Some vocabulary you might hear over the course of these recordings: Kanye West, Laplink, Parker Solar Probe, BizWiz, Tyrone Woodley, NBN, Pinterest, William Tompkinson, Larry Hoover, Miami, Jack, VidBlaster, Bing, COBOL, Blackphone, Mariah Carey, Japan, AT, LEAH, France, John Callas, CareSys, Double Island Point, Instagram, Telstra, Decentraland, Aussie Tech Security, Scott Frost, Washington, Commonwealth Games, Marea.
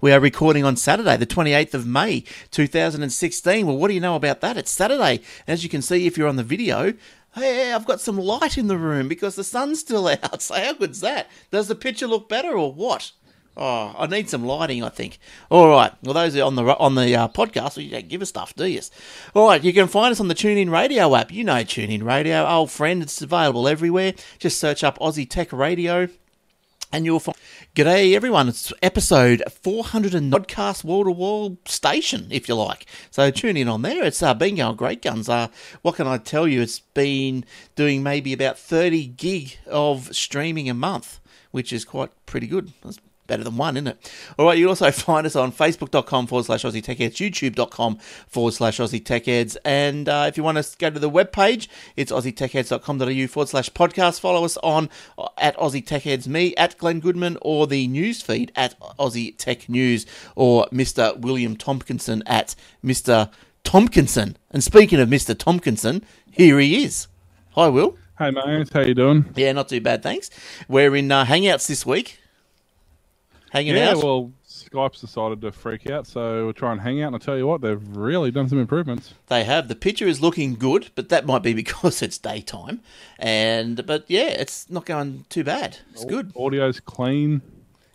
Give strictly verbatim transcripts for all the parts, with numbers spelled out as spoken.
We are recording on Saturday, the twenty-eighth of May, two thousand sixteen. Well, what do you know about that? It's Saturday. As you can see, if you're on the video, hey, I've got some light in the room because the sun's still out. So how good's that? Does the picture look better or what? Oh, I need some lighting, I think. All right. Well, those are on the on the uh, podcast, well, you don't give a stuff, do you? All right. You can find us on the TuneIn Radio app. You know TuneIn Radio, old friend. It's available everywhere. Just search up Aussie Tech Radio. And you'll find. G'day, everyone. It's episode four hundred and podcast wall to wall station, if you like. So tune in on there. It's uh, been going great guns. Uh, what can I tell you? It's been doing maybe about thirty gig of streaming a month, which is quite pretty good. That's better than one, isn't it? All right, you'll also find us on facebook.com forward slash Aussie Tech Eds, youtube.com forward slash Aussie Tech Eds. And uh, if you want to go to the webpage, it's aussie tech eds dot com dot a u forward slash podcast. Follow us on at Aussie Tech Eds, me at Glenn Goodman, or the news feed at Aussie Tech News, or Mister William Tompkinson at Mister Tompkinson. And speaking of Mister Tompkinson, here he is. Hi, Will. Hey, mate. How you doing? Yeah, not too bad, thanks. We're in uh, Hangouts this week. Hanging yeah, out. Yeah, well, Skype's decided to freak out, so we'll try and hang out. And I tell you what, they've really done some improvements. They have. The picture is looking good, but that might be because it's daytime. And but yeah, it's not going too bad. It's good. Audio's clean.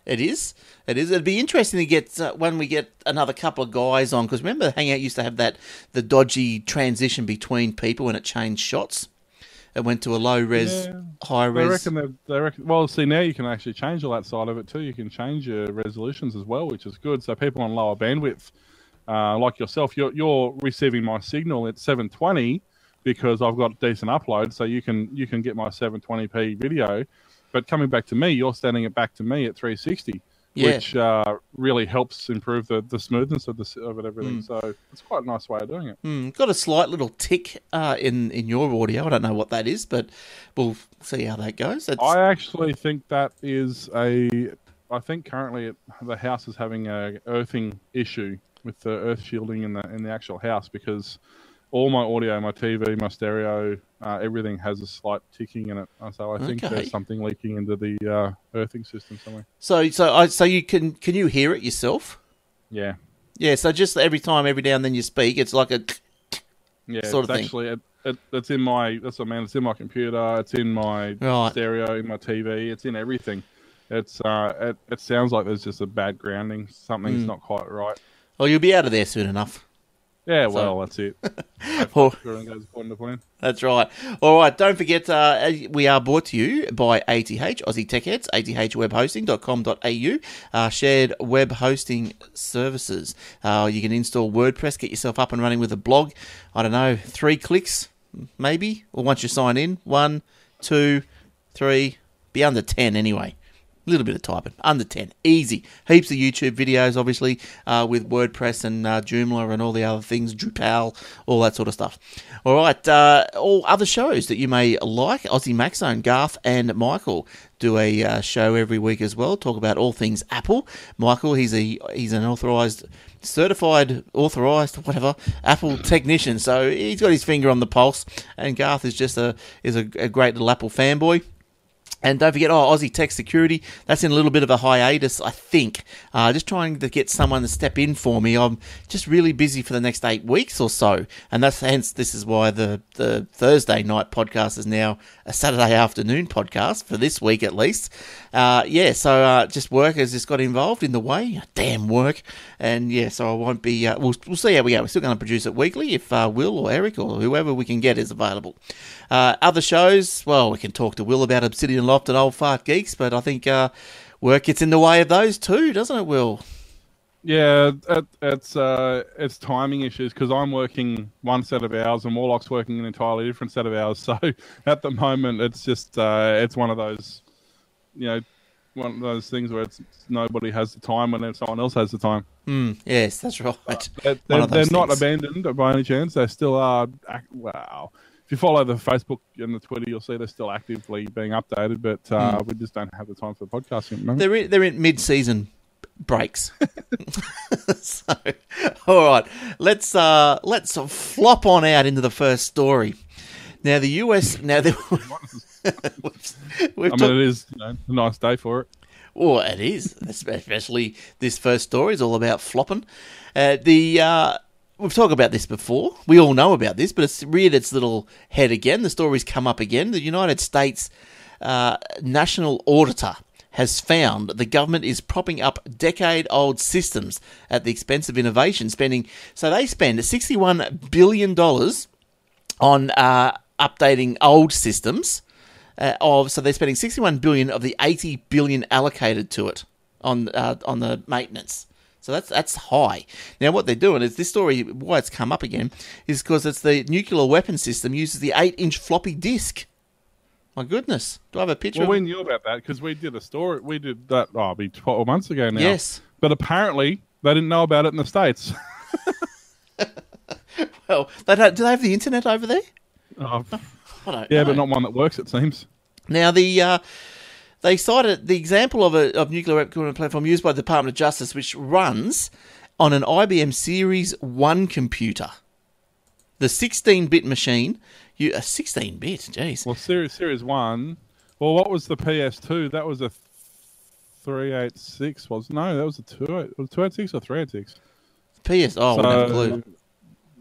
It is. It is. It'd be interesting to get uh, when we get another couple of guys on, because remember, Hangout used to have that the dodgy transition between people when it changed shots. It went to a low res, yeah, high res. I reckon they reckon. Well, see, now you can actually change all that side of it too. You can change your resolutions as well, which is good. So people on lower bandwidth, uh, like yourself, you're you're receiving my signal at seven twenty because I've got decent upload. So you can you can get my seven twenty p video, but coming back to me, you're sending it back to me at three sixty. Yeah. Which uh, really helps improve the, the smoothness of the of it, everything. Mm. So it's quite a nice way of doing it. Mm. Got a slight little tick uh, in, in your audio. I don't know what that is, but we'll see how that goes. It's... I actually think that is a... I think currently it, the house is having a earthing issue with the earth shielding in the in the actual house, because all my audio, my T V, my stereo, uh, everything has a slight ticking in it. So I think okay. there's something leaking into the uh, earthing system somewhere. So, so, I, so you can can you hear it yourself? Yeah. Yeah. So just every time, every now and then you speak, it's like a yeah, sort it's of thing. Actually, it, it, it's in my that's what I mean. It's in my computer. It's in my right. stereo. In my T V. It's in everything. It's uh, it, it sounds like there's just a bad grounding. Something's mm. not quite right. Well, you'll be out of there soon enough. Yeah, well, so. that's it. Everyone goes according to plan. That's right. All right, don't forget, uh, we are brought to you by A T H, Aussie Tech Eds, a t h web hosting dot com dot a u, uh, shared web hosting services. Uh, you can install WordPress, get yourself up and running with a blog. I don't know, three clicks, maybe, or once you sign in. One, two, three, be under ten anyway. A little bit of typing, under ten, easy. Heaps of YouTube videos, obviously, uh, with WordPress and uh, Joomla and all the other things, Drupal, all that sort of stuff. All right, uh, all other shows that you may like, Aussie Maxzone, Garth and Michael do a uh, show every week as well, talk about all things Apple. Michael, he's a he's an authorised, certified, authorised, whatever, Apple technician, so he's got his finger on the pulse, and Garth is just a is a, a great little Apple fanboy. And don't forget, oh, Aussie Tech Security, that's in a little bit of a hiatus, I think. Uh, just trying to get someone to step in for me. I'm just really busy for the next eight weeks or so. And that's hence, this is why the, the Thursday night podcast is now a Saturday afternoon podcast, for this week at least. Uh, yeah, so uh, just work has just got involved in the way. Damn work. And yeah, so I won't be, uh, we'll, we'll see how we go. We're still going to produce it weekly if uh, Will or Eric or whoever we can get is available. Uh, other shows, well, we can talk to Will about Obsidian Live and Old Fart Geeks, but I think uh, work gets in the way of those too, doesn't it, Will? Yeah, it, it's uh, it's timing issues, because I'm working one set of hours and Warlock's working an entirely different set of hours. So at the moment, it's just uh, it's one of those, you know, one of those things where it's nobody has the time and then someone else has the time. Mm, yes, that's right. But they're they're, they're not abandoned by any chance. They still are. Wow. If you follow the Facebook and the Twitter, you'll see they're still actively being updated, but uh, mm. we just don't have the time for the podcasting at the moment. They're in, they're in mid-season breaks. So, all right, let's uh, let's flop on out into the first story. Now the U S. Now we've, we've I mean, talk- it is, you know, a nice day for it. Well, it is, especially this first story is all about flopping. Uh, the uh, we've talked about this before. We all know about this, but it's reared its little head again. The story's come up again. The United States uh, National Auditor has found the government is propping up decade-old systems at the expense of innovation spending. So they spend sixty-one billion dollars on uh, updating old systems. Uh, of so they're spending sixty-one billion dollars of the eighty billion dollars allocated to it on uh, on the maintenance. So that's that's high. Now what they're doing is this story. Why it's come up again is because it's the nuclear weapon system uses the eight-inch floppy disk. My goodness, do I have a picture? Well, we knew about that because we did a story. We did that. Oh, it'll be twelve months ago now. Yes, but apparently they didn't know about it in the States. Well, they don't, do they have the internet over there? Oh. I don't yeah, know. But not one that works, it seems. Now, the uh, they cited the example of a of nuclear weapon platform used by the Department of Justice, which runs on an I B M Series one computer. The sixteen-bit machine. You a uh, sixteen-bit, jeez. Well, series, series one. Well, what was the P S two? That was a three eighty-six, wasn't it? No, that was a two eighty-six or three eighty-six. P S, oh, so, I have a clue.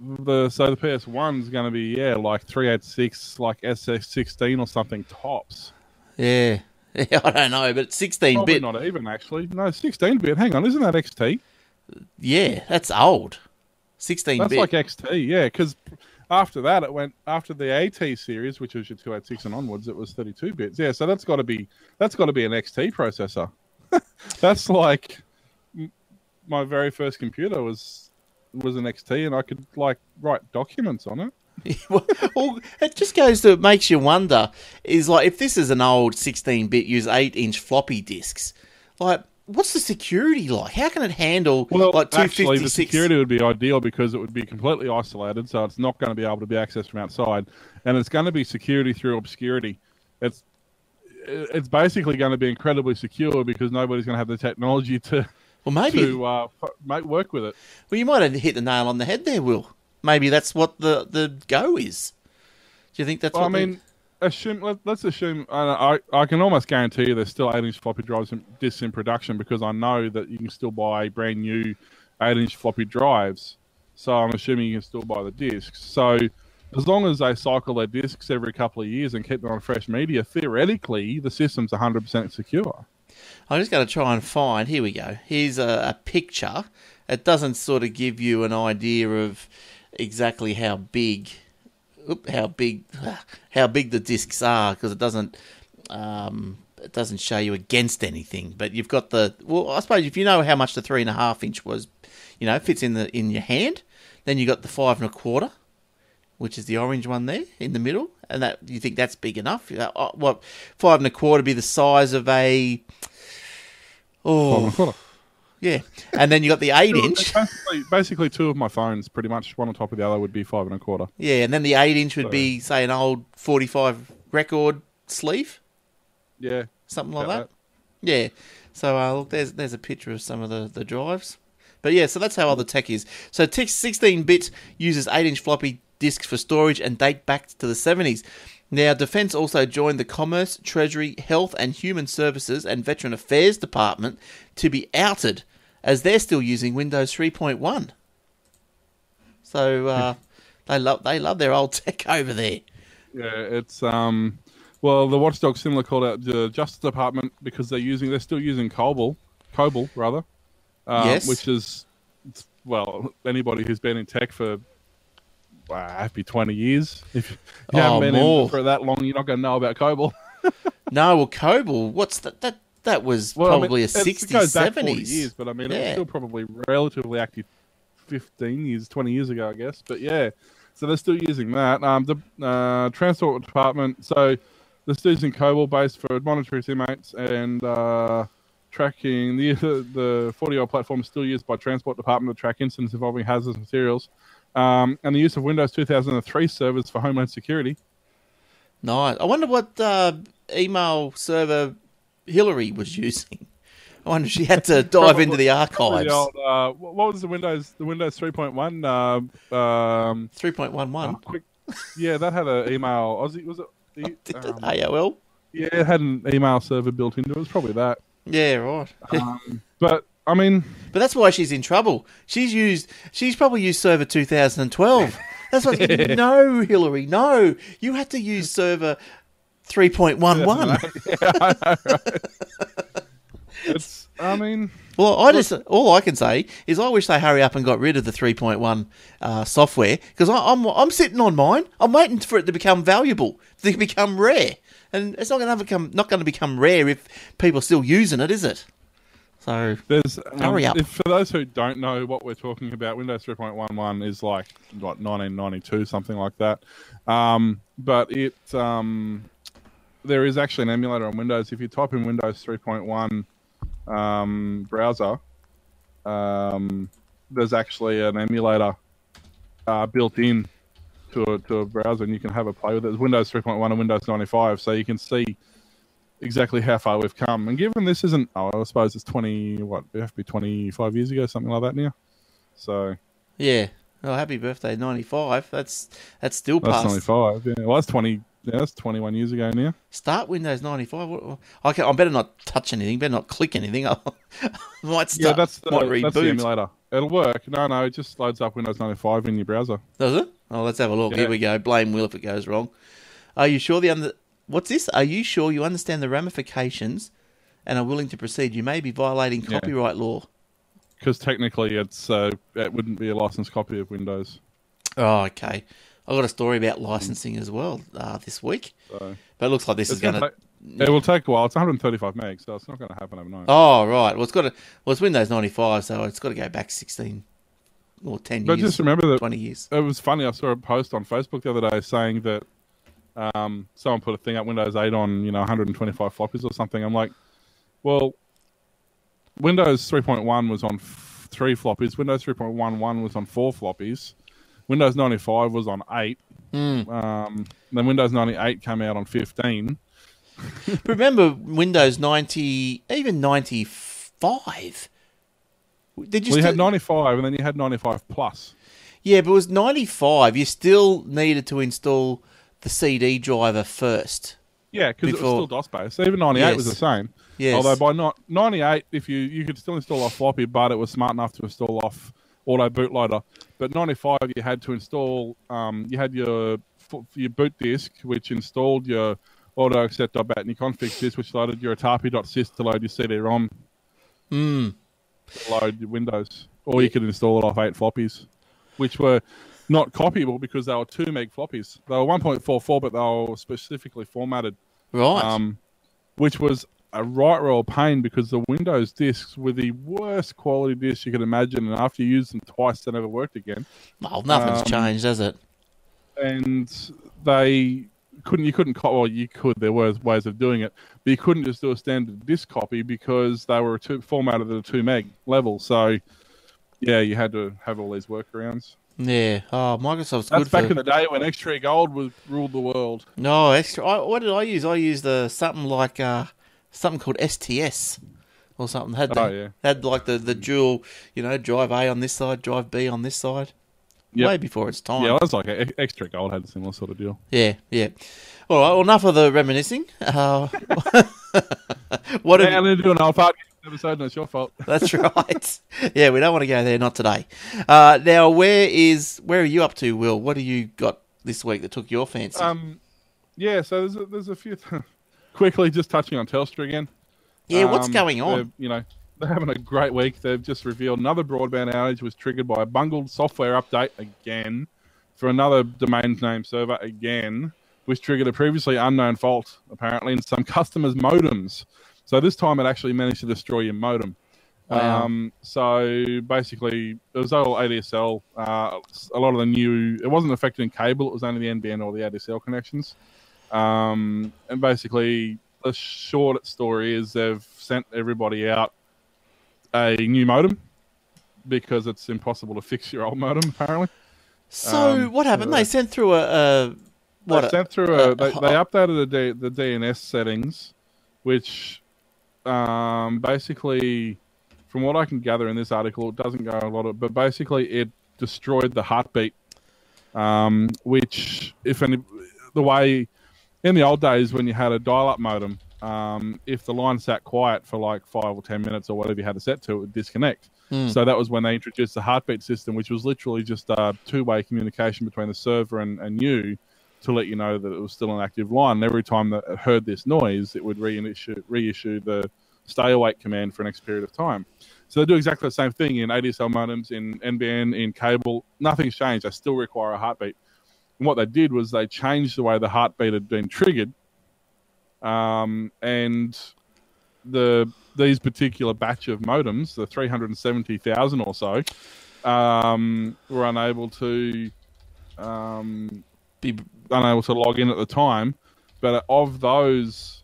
The, so the P S one's going to be, yeah, like three eighty-six, like S X sixteen or something, tops. Yeah. yeah I don't know, but sixteen-bit. Probably not even, actually. No, sixteen-bit. Hang on, isn't that X T? Yeah, that's old. sixteen-bit. That's like X T, yeah, because after that, it went, after the AT series, which was your two eighty-six and onwards, it was thirty-two bits. Yeah, so that's got to be that's got to be an X T processor. That's like, my very first computer was... was an X T, and I could like write documents on it. Well, it just goes to, it makes you wonder, is like, if this is an old sixteen-bit use eight-inch floppy disks, like what's the security like? How can it handle well, like two fifty-six? Actually, the security would be ideal because it would be completely isolated, so it's not going to be able to be accessed from outside, and it's going to be security through obscurity. It's it's basically going to be incredibly secure because nobody's going to have the technology to. Well, maybe to uh, make work with it. Well, you might have hit the nail on the head there, Will. Maybe that's what the, the go is. Do you think that's? Well, what I mean, they... assume let, let's assume. I, I I can almost guarantee you there's still eight-inch floppy drives in, discs in production because I know that you can still buy brand new eight-inch floppy drives. So I'm assuming you can still buy the discs. So as long as they cycle their discs every couple of years and keep them on fresh media, theoretically the system's one hundred percent secure. I'm just going to try and find... Here we go. Here's a, a picture. It doesn't sort of give you an idea of exactly how big, oop, how big, how big the discs are because it doesn't, um, it doesn't show you against anything. But you've got the... Well, I suppose if you know how much the three and a half inch was, you know, fits in the in your hand, then you got the five and a quarter, which is the orange one there in the middle, and that you think that's big enough? You know, oh, what five and a quarter would be the size of a. Oh, yeah. And then you got the eight inch. Basically, basically, two of my phones, pretty much one on top of the other, would be five and a quarter. Yeah, and then the eight inch would so, be, say, an old forty-five record sleeve. Yeah, something like that. that. Yeah. So uh, look, there's there's a picture of some of the, the drives. But yeah, so that's how all the tech is. So sixteen-bit uses eight-inch floppy disks for storage and date back to the seventies. Now, Defence also joined the Commerce, Treasury, Health and Human Services and Veteran Affairs Department to be outed as they're still using Windows three point one. So uh, they love they love their old tech over there. Yeah, it's um, well, the Watchdog similar called out the Justice Department because they're using they're still using COBOL, COBOL rather, uh, yes. Which is well anybody who's been in tech for. Wow, it'd be twenty years. If you oh, haven't been more. in for that long, you're not going to know about COBOL. No, well, COBOL. What's that? That that was well, probably I mean, a sixties, seventies. Years, but I mean, yeah. It's still probably relatively active. Fifteen years, twenty years ago, I guess. But yeah, so they're still using that. Um, the uh, Transport Department. So they're still using COBOL based for monitoring inmates and uh, tracking. The the forty-year-old platform is still used by Transport Department to track incidents involving hazardous materials. Um, and the use of Windows two thousand three servers for Homeland Security. Nice. I wonder what uh, email server Hillary was using. I wonder if she had to dive probably, into the archives. The old, uh, what was the Windows the Windows three point one? Uh, um, three point eleven. Quick, yeah, that had an email. Aussie, was it? The, um, A O L? Yeah, it had an email server built into it. It was probably that. Yeah, right. Um, but I mean, but that's why she's in trouble. She's used. She's probably used Server two thousand twelve. That's what. Yeah. No, Hillary. No, you had to use Server three point one one. Yeah, I know, right? It's. I mean. Well, I just all I can say is I wish they hurry up and got rid of the three point one uh, software, because I'm I'm sitting on mine. I'm waiting for it to become valuable, to become rare, and it's not going to become not going to become rare if people are still using it, is it? So there's, um, hurry up. If, for those who don't know what we're talking about, Windows three point one one is like what nineteen ninety-two, something like that. Um, but it um, there is actually an emulator on Windows. If you type in Windows three point one. Um, browser, um, there's actually an emulator uh, built in to a, to a browser, and you can have a play with it. It's Windows three point one and Windows ninety-five, so you can see exactly how far we've come. And given this isn't, oh, I suppose it's twenty, what, it have to be twenty-five years ago, something like that now. So yeah, oh, happy birthday ninety-five. That's that's still past. That's ninety-five. Yeah, well, that's twenty. Yeah, that's twenty-one years ago now. Start Windows ninety-five. I, can, I better not touch anything. Better not click anything. I might start. Yeah, that's the, might that's the emulator. It'll work. No, no, it just loads up Windows ninety-five in your browser. Does it? Oh, let's have a look. Yeah. Here we go. Blame Will if it goes wrong. Are you sure the under? What's this? Are you sure you understand the ramifications and are willing to proceed? You may be violating copyright yeah. law. Because technically, it's uh, it wouldn't be a licensed copy of Windows. Oh, okay. I've got a story about licensing as well uh, this week. So, but it looks like this is going to... It will take a while. It's one hundred thirty-five meg, so it's not going to happen overnight. Oh, right. Well, it's got to, well, it's Windows ninety-five, so it's got to go back sixteen or ten but years. But just remember that... twenty years. It was funny. I saw a post on Facebook the other day saying that um, someone put a thing up, Windows eight on, you know, one hundred twenty-five floppies or something. I'm like, well, Windows three point one was on f three floppies. Windows three point one one was on four floppies. Windows ninety-five was on eight. Mm. Um, then Windows ninety-eight came out on fifteen. Remember Windows ninety, even ninety-five? Did you well, you had ninety-five and then you had ninety-five plus. Yeah, but it was ninety-five. You still needed to install the C D driver first. Yeah, because it was still DOS-based. So even ninety-eight yes. was the same. Yes. Although by not, ninety-eight, if you, you could still install off floppy, but it was smart enough to install off auto bootloader. But ninety-five, you had to install. Um, you had your your boot disk, which installed your auto accept dot bat and your config disk, which loaded your atapi dot sys to load your C D ROM. Mm. Load your Windows, or yeah. you could install it off eight floppies, which were not copyable because they were two meg floppies. They were one point four four, but they were specifically formatted. Right. Um, which was a right royal pain because the Windows discs were the worst quality discs you could imagine, and after you used them twice, they never worked again. Well, nothing's um, changed, has it? And they couldn't, you couldn't, well, you could, there were ways of doing it, but you couldn't just do a standard disc copy because they were two, formatted at a two meg level. So, yeah, you had to have all these workarounds. Yeah, oh, Microsoft's That's good. That's back for... in the day when X T Gold was, ruled the world. No, X T, I, what did I use? I used uh, something like, uh, something called S T S or something. Had the, oh, yeah. had like the, the dual, you know, drive A on this side, drive B on this side. Yep. Way before its time. Yeah, I was like, X T Gold had a similar sort of deal. Yeah, yeah. All right, well, enough of the reminiscing. Uh, what yeah, you... I'm going to do an old podcast episode, and it's your fault. That's right. Yeah, we don't want to go there, not today. Uh, now, where is where are you up to, Will? What have you got this week that took your fancy? Um, yeah, so there's a, there's a few things. Quickly, just touching on Telstra again. Yeah, um, what's going on? You know, they're having a great week. They've just revealed another broadband outage was triggered by a bungled software update again for another domain name server again, which triggered a previously unknown fault, apparently, in some customers' modems. So this time it actually managed to destroy your modem. Wow. Um, so basically, it was all A D S L. Uh, a lot of the new... It wasn't affected in cable. It was only the N B N or the A D S L connections. Um, and basically, the short story is they've sent everybody out a new modem because it's impossible to fix your old modem, apparently. So um, what happened? So they, they sent through a... a what they a, sent through a... a they, they updated the, D, the D N S settings, which um, basically, from what I can gather in this article, it doesn't go a lot of... But basically, it destroyed the heartbeat, um, which, if any... The way... In the old days, when you had a dial-up modem, um, if the line sat quiet for like five or ten minutes or whatever you had it set to, it would disconnect. Mm. So that was when they introduced the heartbeat system, which was literally just uh, two-way communication between the server and, and you to let you know that it was still an active line. And every time that it heard this noise, it would reissue, reissue the stay awake command for an next period of time. So they do exactly the same thing in A D S L modems, in N B N, in cable. Nothing's changed. They still require a heartbeat. And what they did was they changed the way the heartbeat had been triggered. Um, and the these particular batch of modems, the three hundred seventy thousand or so, um, were unable to um, be unable to log in at the time. But of those,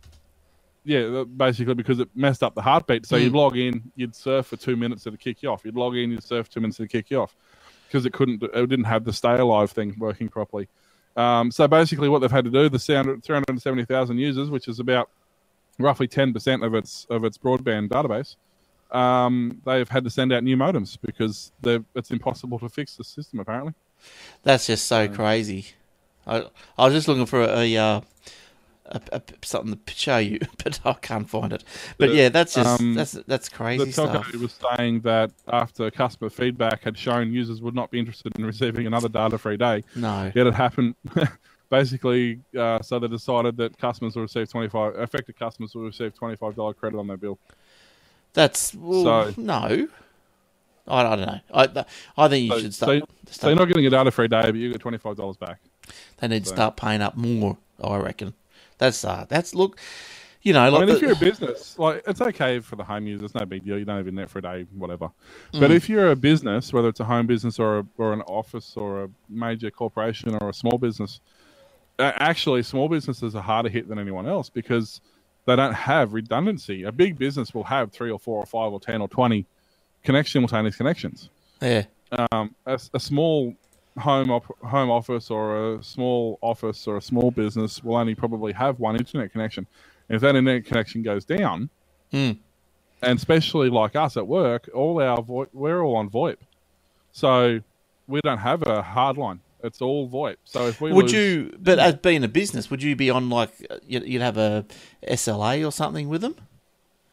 yeah, basically because it messed up the heartbeat. So mm. you'd log in, you'd surf for two minutes, it'd kick you off. You'd log in, you'd surf two minutes, it'd kick you off because it couldn't, it didn't have the stay alive thing working properly. Um, so basically what they've had to do, the three hundred seventy thousand users, which is about roughly ten percent of its of its broadband database, um, they've had to send out new modems because it's impossible to fix the system, apparently. That's just so um, crazy. I, I was just looking for a, a, uh, a, a something to show you, but I can't find it. But the, yeah, that's just um, that's, that's crazy the stuff. The telco was saying that after customer feedback had shown users would not be interested in receiving another data-free day. No. Yet it happened. Basically, uh, so they decided that customers will receive twenty-five affected customers will receive twenty-five dollar credit on their bill. That's well, so, no, I, I don't know. I I think you so, should start. So, start. So you're not getting a data free day, but you get twenty-five dollars back. They need so. to start paying up more, I reckon. That's uh, that's look, you know. Like I mean, the, if you're a business, like it's okay for the home user, it's no big deal. You don't have internet for a day, whatever. Mm. But if you're a business, whether it's a home business or a, or an office or a major corporation or a small business. Actually, small businesses are harder hit than anyone else because they don't have redundancy. A big business will have three or four or five or ten or twenty connection, simultaneous connections. Yeah. Um, a, a small home op- home office or a small office or a small business will only probably have one internet connection. And if that internet connection goes down, mm. and especially like us at work, all our VoIP, we're all on VoIP, so we don't have a hard line. It's all VoIP. So if we would lose, you, but as being a business, would you be on like you'd have a S L A or something with them?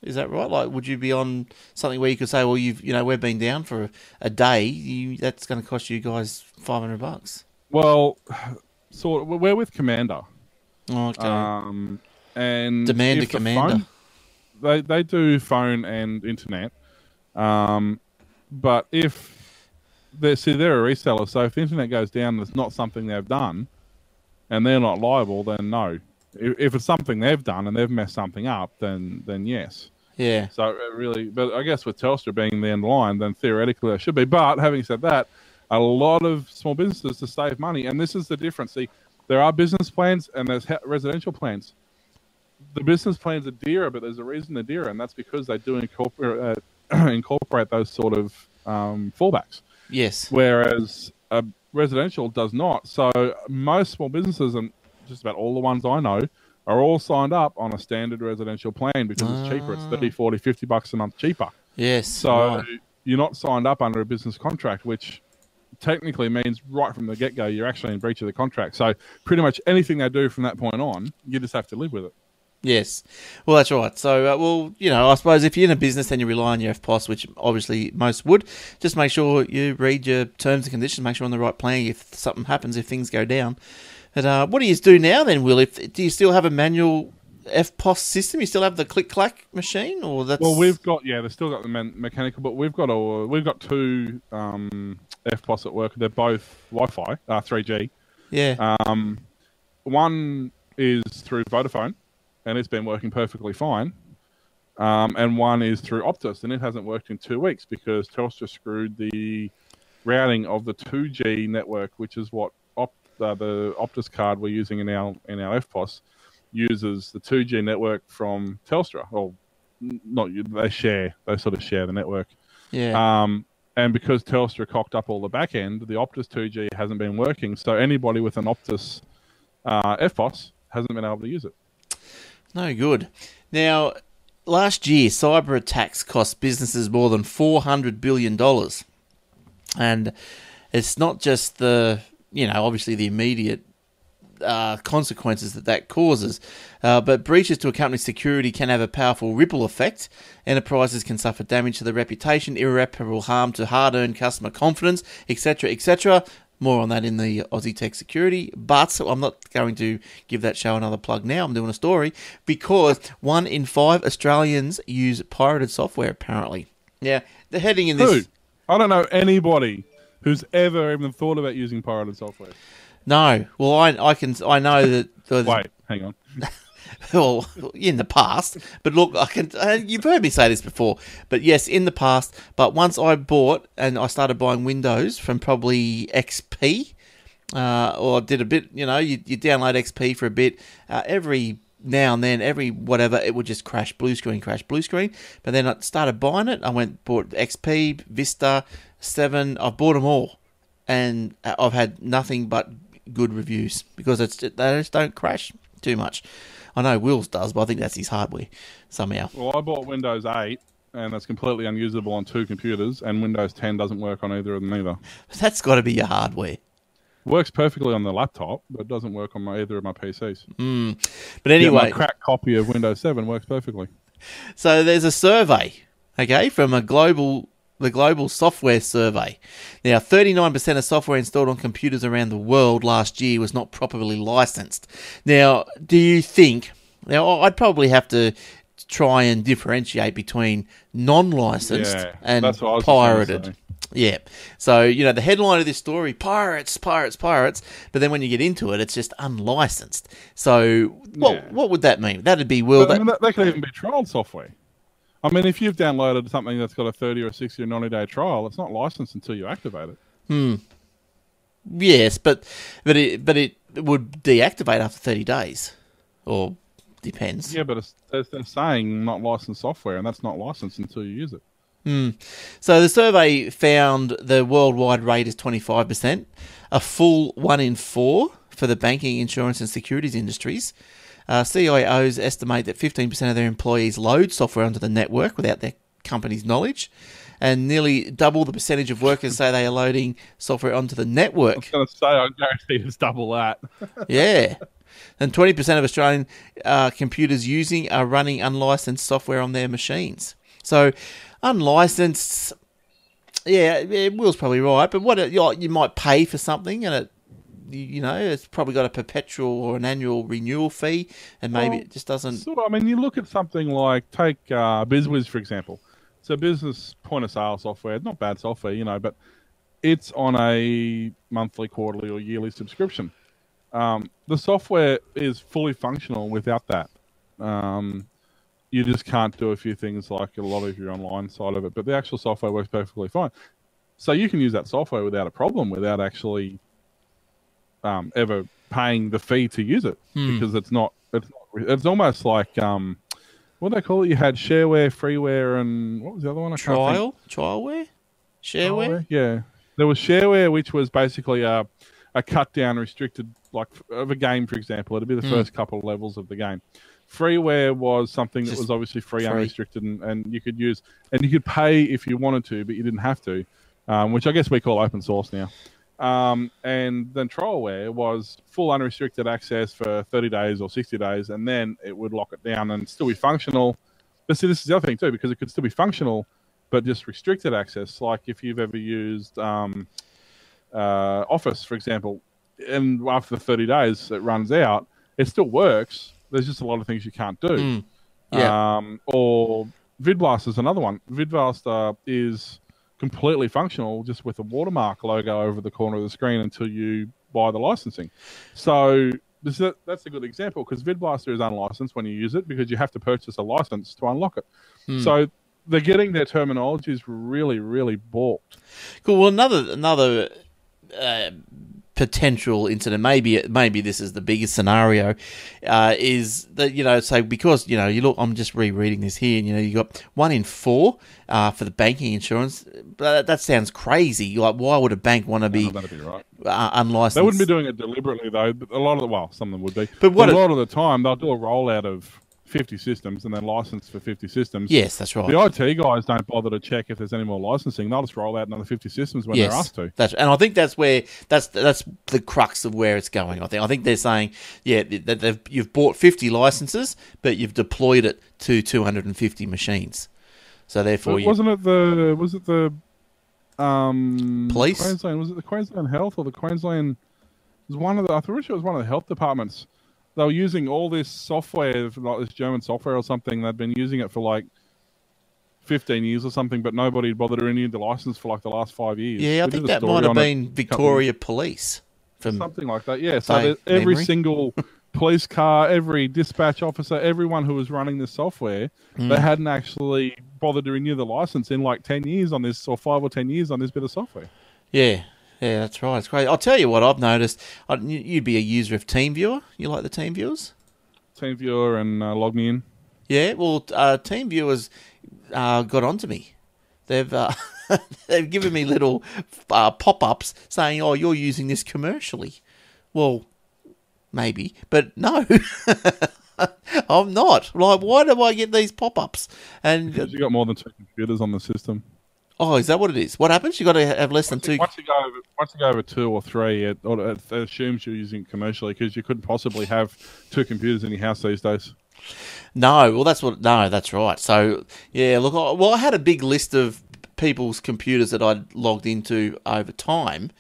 Is that right? Like, would you be on something where you could say, well, you've you know we've been down for a day. You, that's going to cost you guys five hundred bucks. Well, so we're with Commander. Oh, okay. Um, and demand a Commander. Phone, they they do phone and internet, um, but if. They're, see, they're a reseller, so if the internet goes down and it's not something they've done and they're not liable, then no. If, if it's something they've done and they've messed something up, then then yes. Yeah. So it really, but I guess with Telstra being the end line, then theoretically they should be. But having said that, a lot of small businesses to save money, and this is the difference. See, there are business plans and there's residential plans. The business plans are dearer, but there's a reason they're dearer, and that's because they do incorporate, uh, incorporate those sort of um, fallbacks. Yes. Whereas a residential does not. So most small businesses, and just about all the ones I know, are all signed up on a standard residential plan because ah. it's cheaper. It's thirty, forty, fifty bucks a month cheaper. Yes. So right. you're not signed up under a business contract, which technically means right from the get-go you're actually in breach of the contract. So pretty much anything they do from that point on, you just have to live with it. Yes. Well, that's right. So, uh, well, you know, I suppose if you're in a business and you rely on your F P O S, which obviously most would, just make sure you read your terms and conditions, make sure you're on the right plan if something happens, if things go down. But uh, what do you do now then, Will? If, do you still have a manual F P O S system? You still have the click-clack machine? Or that's... Well, we've got, yeah, they've still got the man- mechanical, but we've got a, we've got two um, F P O S at work. They're both Wi-Fi, uh, three G. Yeah. Um, one is through Vodafone. And it's been working perfectly fine. Um, and one is through Optus, and it hasn't worked in two weeks because Telstra screwed the routing of the two G network, which is what Op- uh, the Optus card we're using in our in our F P O S uses the two G network from Telstra. Well, not they share they sort of share the network. Yeah. Um, and because Telstra cocked up all the back end, the Optus two G hasn't been working. So anybody with an Optus uh, F P O S hasn't been able to use it. No good. Now, last year, cyber attacks cost businesses more than four hundred billion dollars. And it's not just the, you know, obviously the immediate uh, consequences that that causes. Uh, but breaches to a company's security can have a powerful ripple effect. Enterprises can suffer damage to their reputation, irreparable harm to hard-earned customer confidence, et cetera, et cetera. More on that in the Aussie Tech Security. But I'm not going to give that show another plug now. I'm doing a story because one in five Australians use pirated software, apparently. Yeah, the heading in this... Who? I don't know anybody who's ever even thought about using pirated software. No. Well, I I can I know that... Uh, Wait, hang on. Well, in the past. But look, I can. Uh, you've heard me say this before. But yes, in the past. But once I bought, and I started buying Windows from probably X P, uh, or did a bit, you know, you, you download X P for a bit. Uh, every now and then, every whatever, it would just crash, blue screen, crash, blue screen. But then I started buying it. I went, bought X P, Vista, seven. I've bought them all. And I've had nothing but good reviews because it's they just don't crash too much. I know Wills does, but I think that's his hardware somehow. Well, I bought Windows eight, and it's completely unusable on two computers, and Windows ten doesn't work on either of them either. That's got to be your hardware. Works perfectly on the laptop, but it doesn't work on my, either of my P Cs. Mm. But anyway... Yeah, my cracked copy of Windows seven works perfectly. So there's a survey, okay, from a global... The Global Software Survey. Now, thirty-nine percent of software installed on computers around the world last year was not properly licensed. Now, do you think... Now, I'd probably have to try and differentiate between non-licensed yeah, and that's what I was pirated. Yeah. So, you know, the headline of this story, pirates, pirates, pirates. But then when you get into it, it's just unlicensed. So, what yeah. what would that mean? That'd be... Well, but, that, I mean, that, that could even be trial software. I mean, if you've downloaded something that's got a thirty or a sixty or ninety day trial, it's not licensed until you activate it. Hmm. Yes, but but it but it would deactivate after thirty days, or depends. Yeah, but it's, they're saying not licensed software, and that's not licensed until you use it. Hmm. So the survey found the worldwide rate is twenty five percent, a full one in four for the banking, insurance, and securities industries. Uh, C I Os estimate that fifteen percent of their employees load software onto the network without their company's knowledge, and nearly double the percentage of workers say they are loading software onto the network. I was going to say, I guarantee it's double that. Yeah. And twenty percent of Australian uh, computers using are running unlicensed software on their machines. So, unlicensed, yeah, yeah Will's probably right, but what you might pay for something and it You know, it's probably got a perpetual or an annual renewal fee, and maybe well, it just doesn't... Sort of, I mean, you look at something like, take uh, BizWiz, for example. It's a business point-of-sale software. Not bad software, you know, but it's on a monthly, quarterly, or yearly subscription. Um, the software is fully functional without that. Um, you just can't do a few things like a lot of your online side of it, but the actual software works perfectly fine. So you can use that software without a problem, without actually... Um, ever paying the fee to use it hmm. because it's not, it's not, it's almost like um, what do they call it? You had shareware, freeware, and what was the other one? I Trial, trialware, shareware. Trialware? Yeah, there was shareware, which was basically a, a cut down, restricted like of a game, for example. It'd be the hmm. first couple of levels of the game. Freeware was something Just that was obviously free, free. unrestricted, and, and you could use, and you could pay if you wanted to, but you didn't have to, um, which I guess we call open source now. Um, and then trialware was full unrestricted access for thirty days or sixty days, and then it would lock it down and still be functional. But see, this is the other thing too, because it could still be functional, but just restricted access. Like if you've ever used um, uh, Office, for example, and after the thirty days it runs out, it still works. There's just a lot of things you can't do. Mm, yeah. Um, or VidBlaster is another one. VidBlaster is... completely functional, just with a watermark logo over the corner of the screen until you buy the licensing. So this is a, that's a good example, because VidBlaster is unlicensed when you use it, because you have to purchase a license to unlock it. Hmm. So they're getting their terminologies really, really balked. Cool. Well, another another uh, potential incident, maybe maybe this is the biggest scenario, uh, is that, you know, so because, you know, you look, I'm just rereading this here, and, you know, you got one in four uh, for the banking insurance. But that sounds crazy. Like, why would a bank want to be, no, be right. uh, unlicensed? They wouldn't be doing it deliberately, though. But a lot of the, well, some of them would be. But what but a if, lot of the time, they'll do a rollout of fifty systems and then license for fifty systems. Yes, that's right. The I T guys don't bother to check if there's any more licensing. They'll just roll out another fifty systems when yes, they're asked to. That's, and I think that's where that's that's the crux of where it's going. I think I think they're saying, yeah, that they've, you've bought fifty licenses, but you've deployed it to two hundred fifty machines. So therefore, but wasn't you, it the was it the um, police? Queensland, was it the Queensland Health or the Queensland? Was one of the? I'm pretty sure it was one of the health departments. They were using all this software, like this German software or something. They'd been using it for like fifteen years or something, but nobody bothered to renew the license for like the last five years. Yeah, I we think that might have been Victoria Police. From something like that, yeah. So every memory. single police car, every dispatch officer, everyone who was running this software, mm. they hadn't actually bothered to renew the license in like ten years on this, or five or ten years on this bit of software. Yeah. Yeah, that's right. It's great. I'll tell you what I've noticed. I, you'd be a user of TeamViewer. You like the TeamViewers? TeamViewer and uh, Log Me In. Yeah, well, uh, TeamViewers uh, got onto me. They've uh, they've given me little uh, pop-ups saying, "Oh, you're using this commercially." Well, maybe, but no. I'm not. Like, why do I get these pop-ups? And because you got more than two computers on the system. Oh, is that what it is? What happens? You've got to have less once than two. You, once, you go over, once you go over two or three, it, it assumes you're using it commercially because you couldn't possibly have two computers in your house these days. No, well, that's what. No, that's right. So, yeah, look, I, well, I had a big list of people's computers that I'd logged into over time.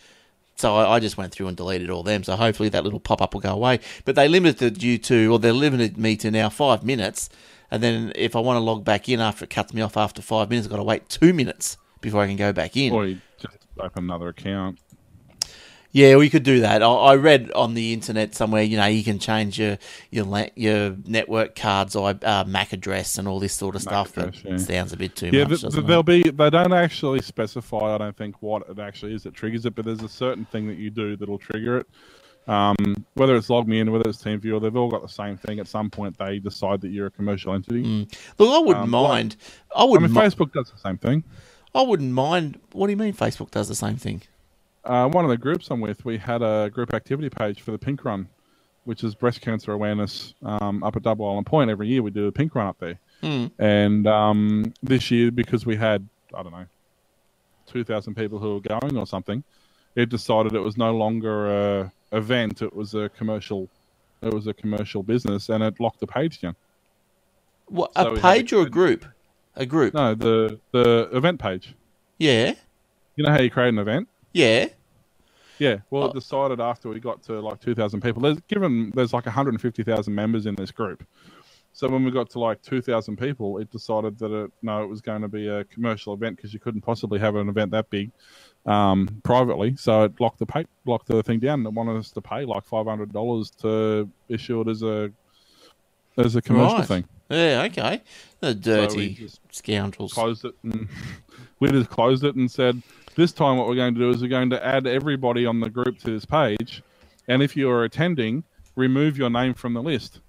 So I, I just went through and deleted all them. So hopefully that little pop-up will go away. But they limited you to, or they limited me to now five minutes. And then if I want to log back in after it cuts me off after five minutes, I've got to wait two minutes. Before I can go back in. Or you just open another account. Yeah, we could do that. I, I read on the internet somewhere, you know, you can change your your, la- your network card's uh, M A C address and all this sort of M A C stuff, address, but yeah. It sounds a bit too yeah, much. Yeah, the, they'll be. They don't actually specify, I don't think, what it actually is that triggers it, but there's a certain thing that you do that'll trigger it. Um, whether it's Log Me In, whether it's TeamViewer, they've all got the same thing. At some point, they decide that you're a commercial entity. Mm. Look, I wouldn't um, mind. Like, I wouldn't. I mean, mi- Facebook does the same thing. I wouldn't mind. What do you mean Facebook does the same thing? Uh, one of the groups I'm with, we had a group activity page for the Pink Run, which is breast cancer awareness um, up at Double Island Point. Every year we do a Pink Run up there. Mm. And um, this year, because we had, I don't know, two thousand people who were going or something, it decided it was no longer an event. It was a commercial It was a commercial business, and it locked the page down. What, so a page or a group? A group? No, the the event page. Yeah. You know how you create an event? Yeah. Yeah. Well, oh. It decided after we got to like two thousand people. There's given there's like one hundred fifty thousand members in this group. So when we got to like two thousand people, it decided that it, no, it was going to be a commercial event because you couldn't possibly have an event that big um, privately. So it locked the pay, locked the thing down and it wanted us to pay like five hundred dollars to issue it as a as a commercial right. thing. Yeah, okay. The dirty so scoundrels. Closed it and we just closed it and said, this time what we're going to do is we're going to add everybody on the group to this page, and if you are attending, remove your name from the list.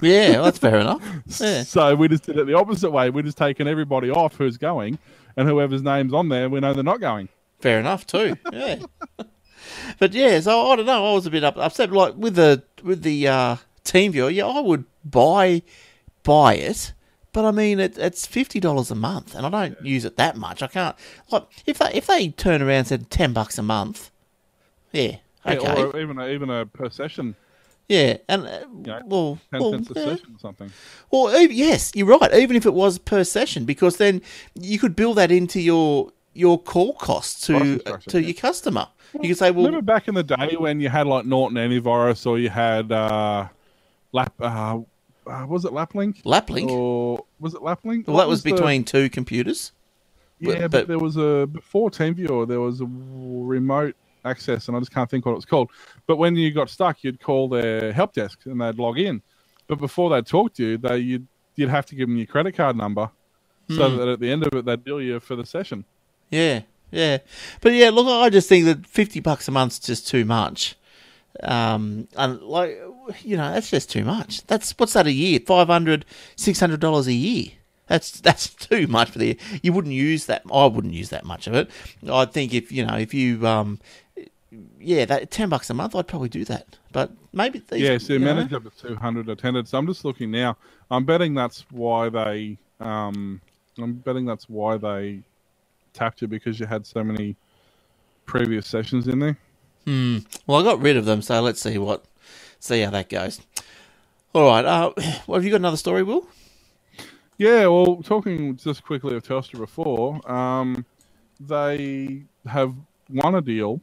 Yeah, well, that's fair enough. Yeah. So we just did it the opposite way. We're just taking everybody off who's going, and whoever's name's on there, we know they're not going. Fair enough too, yeah. But yeah, so I don't know. I was a bit upset. Like with the, with the uh, TeamViewer, yeah, I would buy... buy it, but I mean it, it's fifty dollars a month, and I don't yeah. use it that much. I can't like if they if they turn around and said ten bucks a month, yeah, yeah okay, or even a, even a per session, yeah, and uh, you know, well, ten well, cents a yeah. session or something. Well, even, yes, you're right. Even if it was per session, because then you could build that into your your call costs to uh, to yeah. your customer. Well, you could say, well, remember back in the day when you had like Norton Antivirus, or you had uh, lap. Uh, Uh, was it Laplink? Laplink? Or was it Laplink? Well, what that was, was between the... two computers. Yeah, but, but there was a... Before TeamViewer, there was a remote access, and I just can't think what it was called. But when you got stuck, you'd call their help desk, and they'd log in. But before they'd talk to you, they you'd, you'd have to give them your credit card number, mm. so that at the end of it, they'd bill you for the session. Yeah, yeah. But yeah, look, I just think that fifty bucks a month's just too much. Um, and like... You know, that's just too much. That's what's that a year? five hundred dollars, six hundred dollars a year. That's that's too much for the year. You wouldn't use that. I wouldn't use that much of it. I think if you know, if you um, yeah, that ten bucks a month, I'd probably do that. But maybe these, yeah, so you manage know? up to two hundred attendants. I'm just looking now. I'm betting that's why they. Um, I'm betting that's why they tapped you, because you had so many previous sessions in there. Hmm. Well, I got rid of them, so let's see what see how that goes. All right. Uh, well, have you got another story, Will? Yeah. Well, talking just quickly of Telstra before, um, they have won a deal.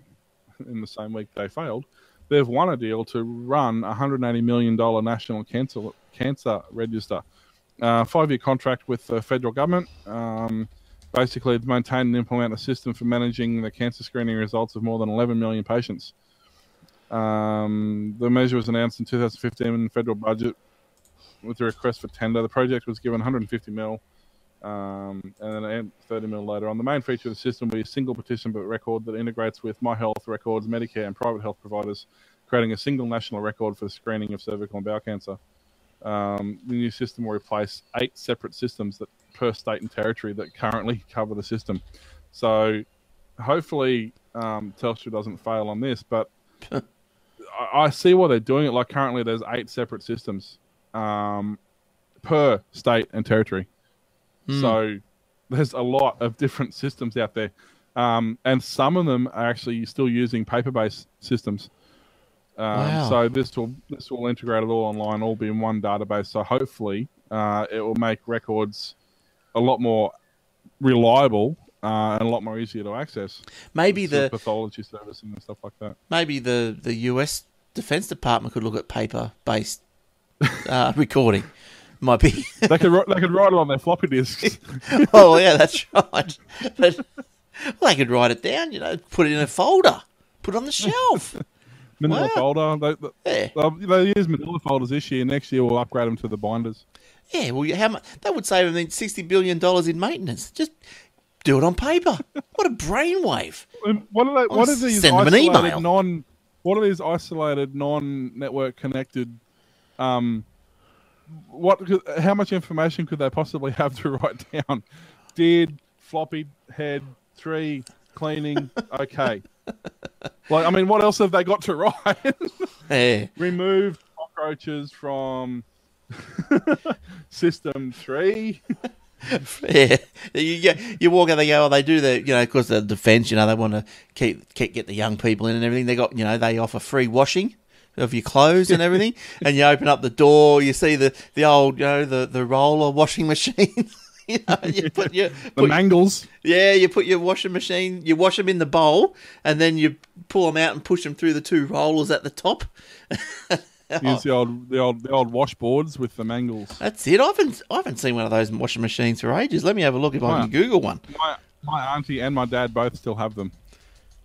In the same week they failed, they've won a deal to run a one hundred eighty million dollars national cancer, cancer register. Uh, five-year contract with the federal government, um, basically to maintain and implement a system for managing the cancer screening results of more than eleven million patients. Um, the measure was announced in two thousand fifteen in the federal budget with a request for tender. The project was given one hundred fifty mil Um, and then thirty mil later on. The main feature of the system will be a single petition but record that integrates with My Health Records, Medicare and private health providers, creating a single national record for the screening of cervical and bowel cancer. Um, the new system will replace eight separate systems that per state and territory that currently cover the system. So hopefully um, Telstra doesn't fail on this, but I, I see why they're doing it. Like currently there's eight separate systems um, per state and territory. Mm. So there's a lot of different systems out there. Um, and some of them are actually still using paper-based systems. Um, wow. So this will, this will integrate it all online, all be in one database. So hopefully uh, it will make records a lot more reliable uh, and a lot more easier to access. Maybe the pathology service and stuff like that. Maybe the, the U S Defense Department could look at paper-based uh, recording. Might be. they could they could write it on their floppy disks. Oh yeah, that's right. But well, they could write it down, you know, put it in a folder, put it on the shelf. Manila wow. folder. They, yeah. they use Manila folders this year. Next year we'll upgrade them to the binders. Yeah, well, how much that would save them sixty billion dollars in maintenance. Just do it on paper. What a brainwave! What are they? What are these send isolated them an email. non? What are these isolated non-network connected? Um, What? How much information could they possibly have to write down? Did, floppy head, three, cleaning, okay. Like, I mean, what else have they got to write? Hey. Removed cockroaches from system three. Yeah. You, get, you walk out, they go, oh, they do the, you know, because the defence, you know, they want to keep, keep get the young people in and everything. They got, you know, they offer free washing of your clothes and everything, and you open up the door, you see the, the old, you know, the, the roller washing machine. You know, you put your put the mangles. Your, yeah, you put your washing machine, you wash them in the bowl, and then you pull them out and push them through the two rollers at the top. Use the old, the old, the old washboards with the mangles. That's it. I haven't, I haven't seen one of those washing machines for ages. Let me have a look if my, I can Google one. My, my auntie and my dad both still have them.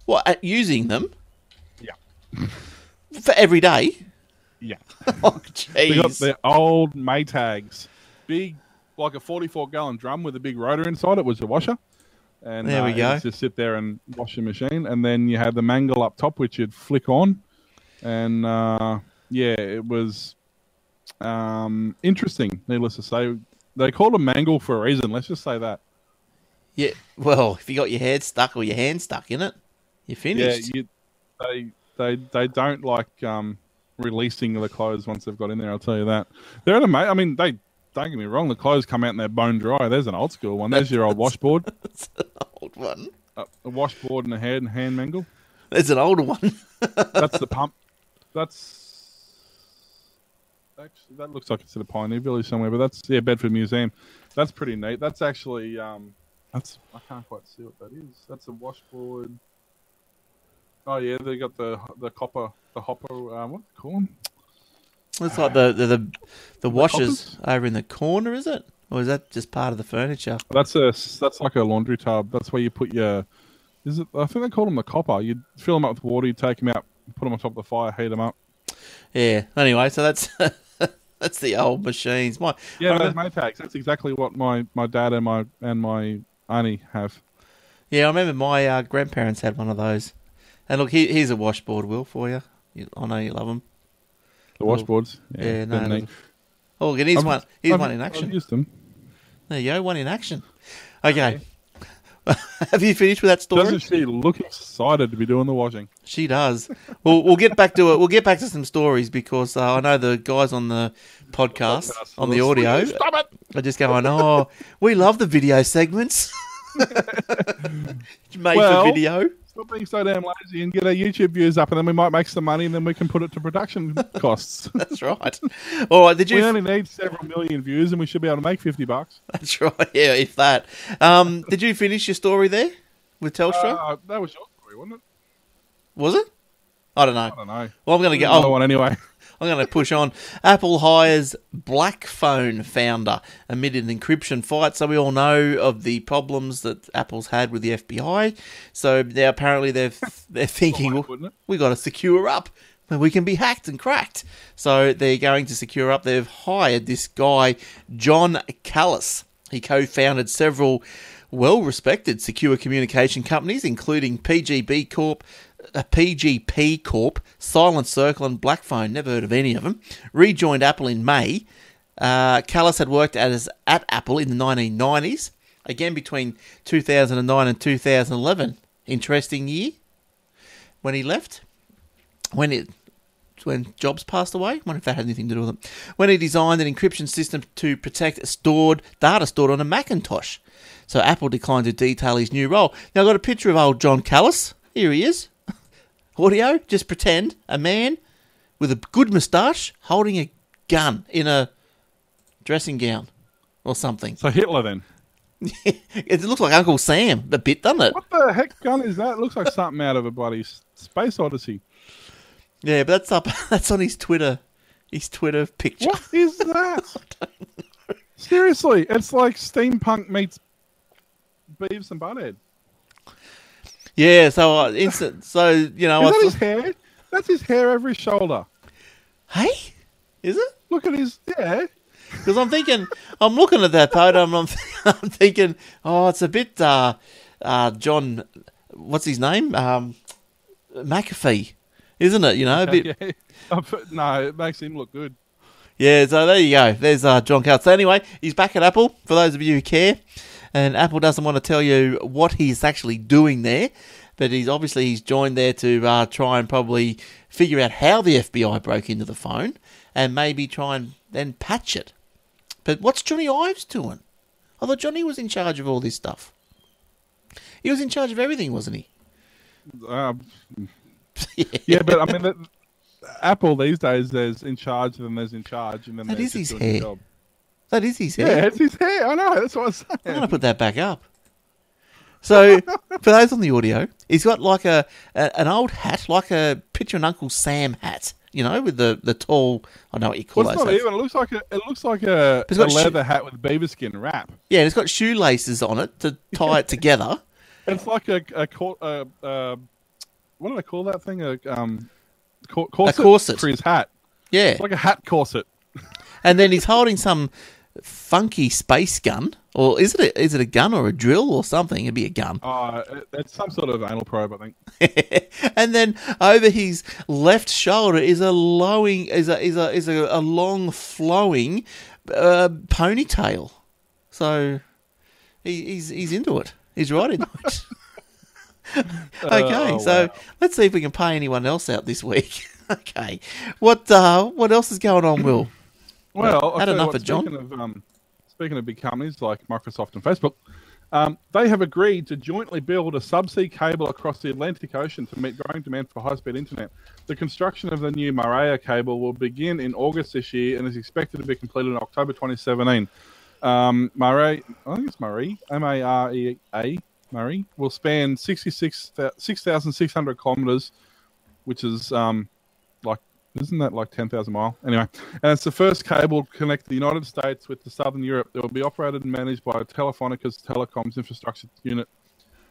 What, at using them? Yeah. For every day? Yeah. Oh, jeez. They got the old Maytags. Big, like a forty-four gallon drum with a big rotor inside it was a washer. And there we uh, go. It just sit there and wash your machine. And then you had the mangle up top, which you'd flick on. And, uh, yeah, it was um, interesting, needless to say. They called a mangle for a reason. Let's just say that. Yeah, well, if you got your head stuck or your hand stuck in it, you're finished. Yeah, you, they... They they don't like um, releasing the clothes once they've got in there. I'll tell you that. They're an amazing. I mean, they don't get me wrong. The clothes come out and they're bone dry. There's an old school one. There's your old washboard. That's an old one. Uh, a washboard and a head and hand mangle. There's an older one. That's the pump. That's actually that looks like it's in a Pioneer Village somewhere, but that's yeah Bedford Museum. That's pretty neat. That's actually um that's I can't quite see what that is. That's a washboard. Oh yeah, they got the the copper, the hopper. Uh, what do they call them? It's like the the the, the washers the over in the corner, is it? Or is that just part of the furniture? That's a that's like a laundry tub. That's where you put your. Is it? I think they call them the copper. You fill them up with water, you take them out, put them on top of the fire, heat them up. Yeah. Anyway, so that's that's the old machines. My yeah, those Maytags. That's exactly what my, my dad and my and my auntie have. Yeah, I remember my uh, grandparents had one of those. And look, here, here's a washboard, Will, for you. you. I know you love them. The washboards? Yeah, yeah no. no. Oh, look, here's I'm, one. Here's I'm, one in action. I've used them. There you go, one in action. Okay. Have you finished with that story? Doesn't she look excited to be doing the washing? She does. We'll, we'll get back to it. We'll get back to some stories because uh, I know the guys on the podcast, podcast on the audio, stop it. Are just going, oh, we love the video segments. Made well, for video. Stop being so damn lazy and get our YouTube views up, and then we might make some money, and then we can put it to production costs. That's right. All right. Did you? We only need several million views, and we should be able to make fifty bucks. That's right. Yeah, if that. Um, did you finish your story there with Telstra? Uh, that was your story, wasn't it? Was it? I don't know. I don't know. Well, I'm going to get another one anyway. I'm going to push on. Apple hires Blackphone founder amid an encryption fight. So we all know of the problems that Apple's had with the F B I. So now apparently they're they're thinking, oh, well, we got to secure up. We can be hacked and cracked. So they're going to secure up. They've hired this guy, John Callas. He co-founded several well-respected secure communication companies, including P G B Corp, a P G P Corp, Silent Circle, and Blackphone. Never heard of any of them. Rejoined Apple in May. Uh, Callas had worked at, at Apple in the nineteen nineties. Again, between two thousand nine and two thousand eleven. Interesting year when he left. When it... when Jobs passed away. I wonder if that had anything to do with it. When he designed an encryption system to protect stored data stored on a Macintosh. So Apple declined to detail his new role. Now, I've got a picture of old John Callas. Here he is. Audio, just pretend, a man with a good moustache holding a gun in a dressing gown or something. So Hitler, then. It looks like Uncle Sam a bit, doesn't it? What the heck gun is that? It looks like something out of a bloody Space Odyssey. Yeah, but that's up. That's on his Twitter, his Twitter picture. What is that? Seriously, it's like steampunk meets Beavis and Butthead. Yeah, so uh, instant. So you know, is that I, his hair? That's his hair over his shoulder. Hey, is it? Look at his yeah. Because I'm thinking, I'm looking at that photo, and I'm, I'm thinking, oh, it's a bit uh, uh, John, what's his name? Um, McAfee. Isn't it? You know, a bit. Yeah, yeah. No, it makes him look good. Yeah, so there you go. There's uh, John Callas. So anyway, he's back at Apple, for those of you who care. And Apple doesn't want to tell you what he's actually doing there. But he's obviously he's joined there to uh, try and probably figure out how the F B I broke into the phone and maybe try and then patch it. But what's Johnny Ives doing? I thought Johnny was in charge of all this stuff. He was in charge of everything, wasn't he? Um... Yeah. Yeah, but I mean, the, Apple these days, there's in charge, and then there's in charge, and then that is his hair. Job. That is his hair. Yeah, it's his hair. I know. That's what I'm saying. I'm gonna put that back up. So, for those on the audio, he's got like a, a an old hat, like a picture an Uncle Sam hat. You know, with the, the tall. I know what you call well, it's those. Not even, it looks like a it looks like a, a leather shoe- hat with beaver skin wrap. Yeah, and it's got shoelaces on it to tie it together. It's like a a. a, a, a what do I call that thing? A, um, cor- corset a corset for his hat. Yeah, it's like a hat corset. And then he's holding some funky space gun, or is it? A, is it a gun or a drill or something? It'd be a gun. Uh, it's some sort of anal probe, I think. And then over his left shoulder is a lowing, is a is a is a, a long flowing uh, ponytail. So he, he's he's into it. He's right into it. Okay, uh, oh, so wow. Let's see if we can pay anyone else out this week. Okay, what uh, what else is going on, Will? Well, had enough of John. Speaking of, um, speaking of big companies like Microsoft and Facebook, um, they have agreed to jointly build a subsea cable across the Atlantic Ocean to meet growing demand for high-speed internet. The construction of the new Marea cable will begin in August this year and is expected to be completed in October twenty seventeen. Um, Marea, I think it's Marie, M A R E A. Murray will span sixty-six thousand six hundred kilometres, which is um, like, isn't that like ten thousand mile? Anyway, and it's the first cable to connect the United States with the Southern Europe. It will be operated and managed by Telefónica's telecoms infrastructure unit,